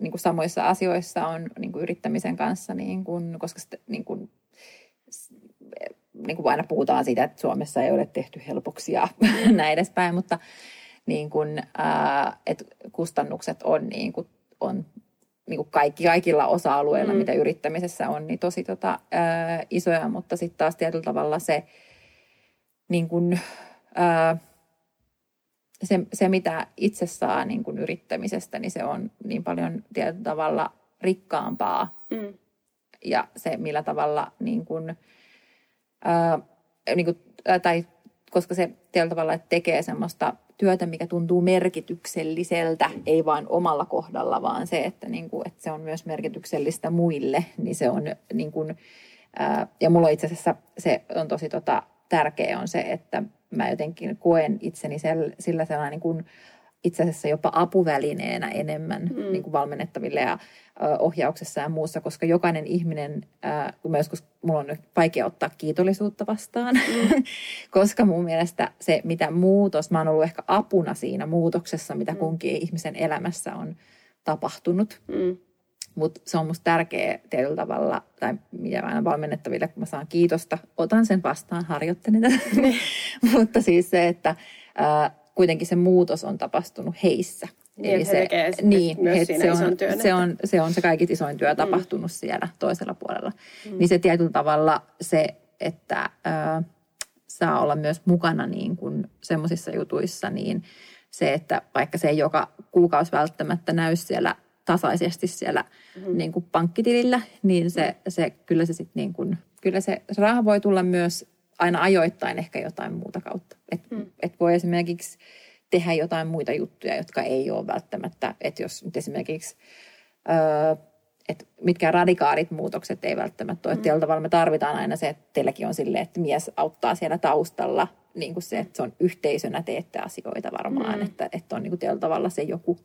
niinku samoissa asioissa on niinku yrittämisen kanssa niin kuin, koska niinku aina puhutaan siitä, että Suomessa ei ole tehty helpoksi ja näin edespäin, mutta niin kuin että kustannukset on niin kuin on niin kaikilla osa-alueilla, mitä yrittämisessä on, niin tosi isoja, mutta sitten taas tietyllä tavalla se, niin kuin, se mitä itse saa niin kuin yrittämisestä, niin se on niin paljon tietyllä tavalla rikkaampaa. Ja se, millä tavalla, tai koska se tietyllä tavalla tekee semmoista työtä, mikä tuntuu merkitykselliseltä, ei vain omalla kohdalla, vaan se, että se on myös merkityksellistä muille, niin se on niin kuin, ja mulla itse asiassa se on tosi tärkeä on se, että mä jotenkin koen itseni sillä sellainen niin kuin itse asiassa jopa apuvälineenä enemmän niin kuin valmennettaville ja ohjauksessa ja muussa, koska jokainen ihminen, kun mulla on nyt vaikea ottaa kiitollisuutta vastaan, koska mun mielestä se, mitä muutos, mä oon ollut ehkä apuna siinä muutoksessa, mitä kunkin ihmisen elämässä on tapahtunut, mutta se on musta tärkeä tietyllä tavalla, tai mitä aina valmennettaville, kun mä saan kiitosta, otan sen vastaan, harjoittelen tätä, mutta siis se, että kuitenkin se muutos on tapahtunut heissä. Niin, eli se on se kaikki isoin työ tapahtunut siellä toisella puolella. Niin se tietyllä tavalla se, että saa olla myös mukana niin kuin semmoisissa jutuissa, niin se, että vaikka se ei joka kuukausi välttämättä näy siellä tasaisesti siellä niin kuin pankkitilillä, niin se kyllä se sitten niin kuin, kyllä se raha voi tulla myös aina ajoittain ehkä jotain muuta kautta. Et voi esimerkiksi tehdä jotain muita juttuja, jotka ei ole välttämättä, että jos nyt esimerkiksi, että mitkä radikaalit muutokset ei välttämättä ole. Tietyllä tavalla me tarvitaan aina se, että teilläkin on silleen, että mies auttaa siellä taustalla, niin kuin se, että se on yhteisönä teette asioita varmaan, että on niin kuin tietyllä tavalla se joku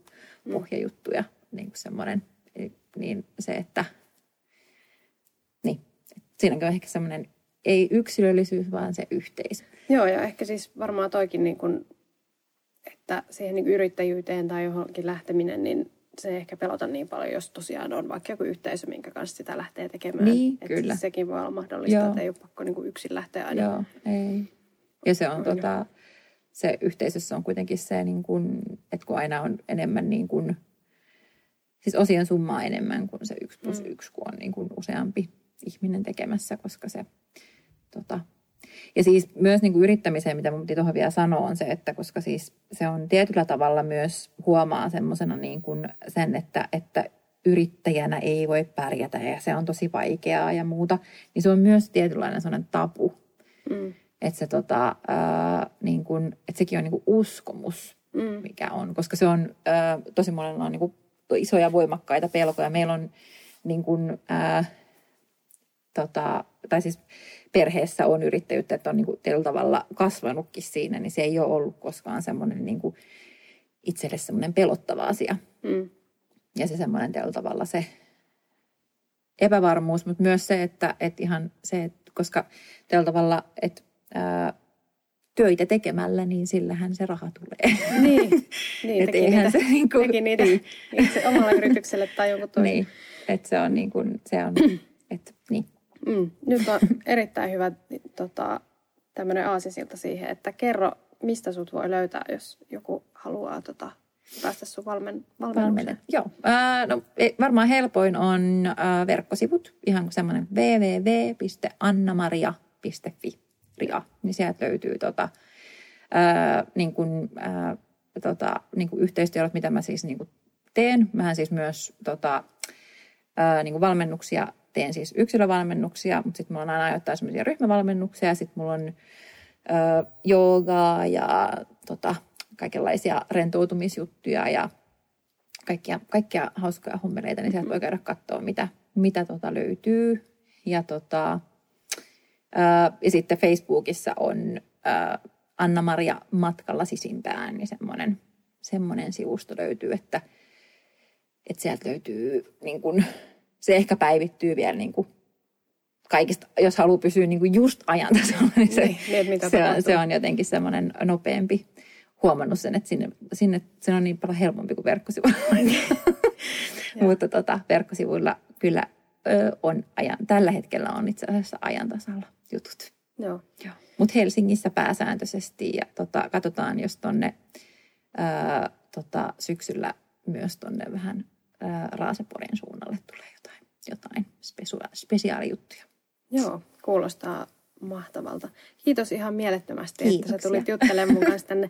pohjajuttu ja niin kuin semmoinen, niin se, että niin, siinäkin on ehkä semmoinen ei yksilöllisyys, vaan se yhteisö. Joo, ja ehkä siis varmaan toikin, niin kun, että siihen niin yrittäjyyteen tai johonkin lähteminen, niin se ei ehkä pelota niin paljon, jos tosiaan on vaikka joku yhteisö, minkä kanssa sitä lähtee tekemään. Niin, että kyllä. Sekin voi olla mahdollista, että ei ole pakko niin kun yksin lähteä aina. Joo, ei. Ja se on se yhteisössä on kuitenkin se, niin kun, että kun aina on enemmän niin kun, siis osien summaa enemmän kuin se 1+1, kun on niin kun useampi ihminen tekemässä, koska se ja siis myös niin kuin yrittämiseen, mitä minun piti tuohon vielä sanoa, on se, että koska siis se on tietyllä tavalla myös huomaa semmoisena niin kuin sen, että yrittäjänä ei voi pärjätä ja se on tosi vaikeaa ja muuta, niin se on myös tietynlainen sellainen tabu. Mm. Että se, niin kun, et sekin on niin kun uskomus, mikä on, koska se on tosi monella on niin kun isoja voimakkaita pelkoja. Meillä on niin kun, tai siis perheessä on yrittäjyyttä, että on niin kun tietyllä tavalla kasvanutkin siinä, niin se ei ole ollut koskaan semmoinen niin kun itselle semmoinen pelottava asia. Mm. Ja se semmoinen tietyllä tavalla se epävarmuus, mutta myös se, että ihan se, että koska tietyllä tavalla, että töitä tekemällä, niin sillähän se raha tulee. Niin teki niitä itse omalla yrityksellä tai joku toinen. Niin, että se on niin kuin, se on, että niin. Mm. Nyt on erittäin hyvä tämmöinen aasisilta siihen, että kerro, mistä sut voi löytää, jos joku haluaa päästä sun valmennukseen? Joo. No, varmaan helpoin on verkkosivut. Ihan semmoinen www.annamaria.fi. Niin sieltä löytyy niin kuin yhteistyöt, mitä mä siis niin kuin teen. Mähän siis myös niin kuin valmennuksia teen, siis yksilövalmennuksia, mutta sitten mulla on aina ajoittain semmoisia ryhmävalmennuksia. Sitten mulla on joogaa ja kaikenlaisia rentoutumisjuttuja ja kaikkia hauskoja hommeleita, niin sieltä voi käydä katsoa, mitä löytyy. Ja sitten Facebookissa on Anna-Maria matkalla sisimpään, niin semmoinen sivusto löytyy, että sieltä löytyy, niin kun, se ehkä päivittyy vielä niin kun kaikista, jos haluaa pysyä niin kun just ajan tasolla, niin se on jotenkin semmoinen nopeampi. Huomannut sen, että se on niin paljon helpompi kuin verkkosivuilla. Mutta verkkosivuilla kyllä on ajan. Tällä hetkellä on itse asiassa ajan tasalla jutut. Joo. Joo. Mutta Helsingissä pääsääntöisesti ja katsotaan, jos tonne syksyllä myös tonne vähän Raaseporin suunnalle tulee jotain spesiaalijuttuja. Joo, kuulostaa mahtavalta. Kiitos ihan mielettömästi, Kiitoksia. Että sä tulit juttelemaan mun kanssa tänne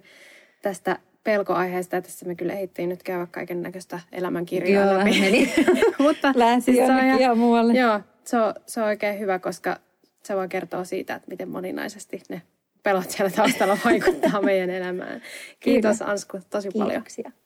tästä pelkoaiheesta. Tässä me kyllä ehdittiin nyt käydä kaiken näköistä elämänkirjaa läpi. Mutta länsi-Suomikin ja muualle. Joo, se on oikein hyvä, koska se voi kertoa siitä, että miten moninaisesti ne pelot siellä taustalla vaikuttaa meidän elämään. Kiitos Ansku tosi paljon. Kiitoksia.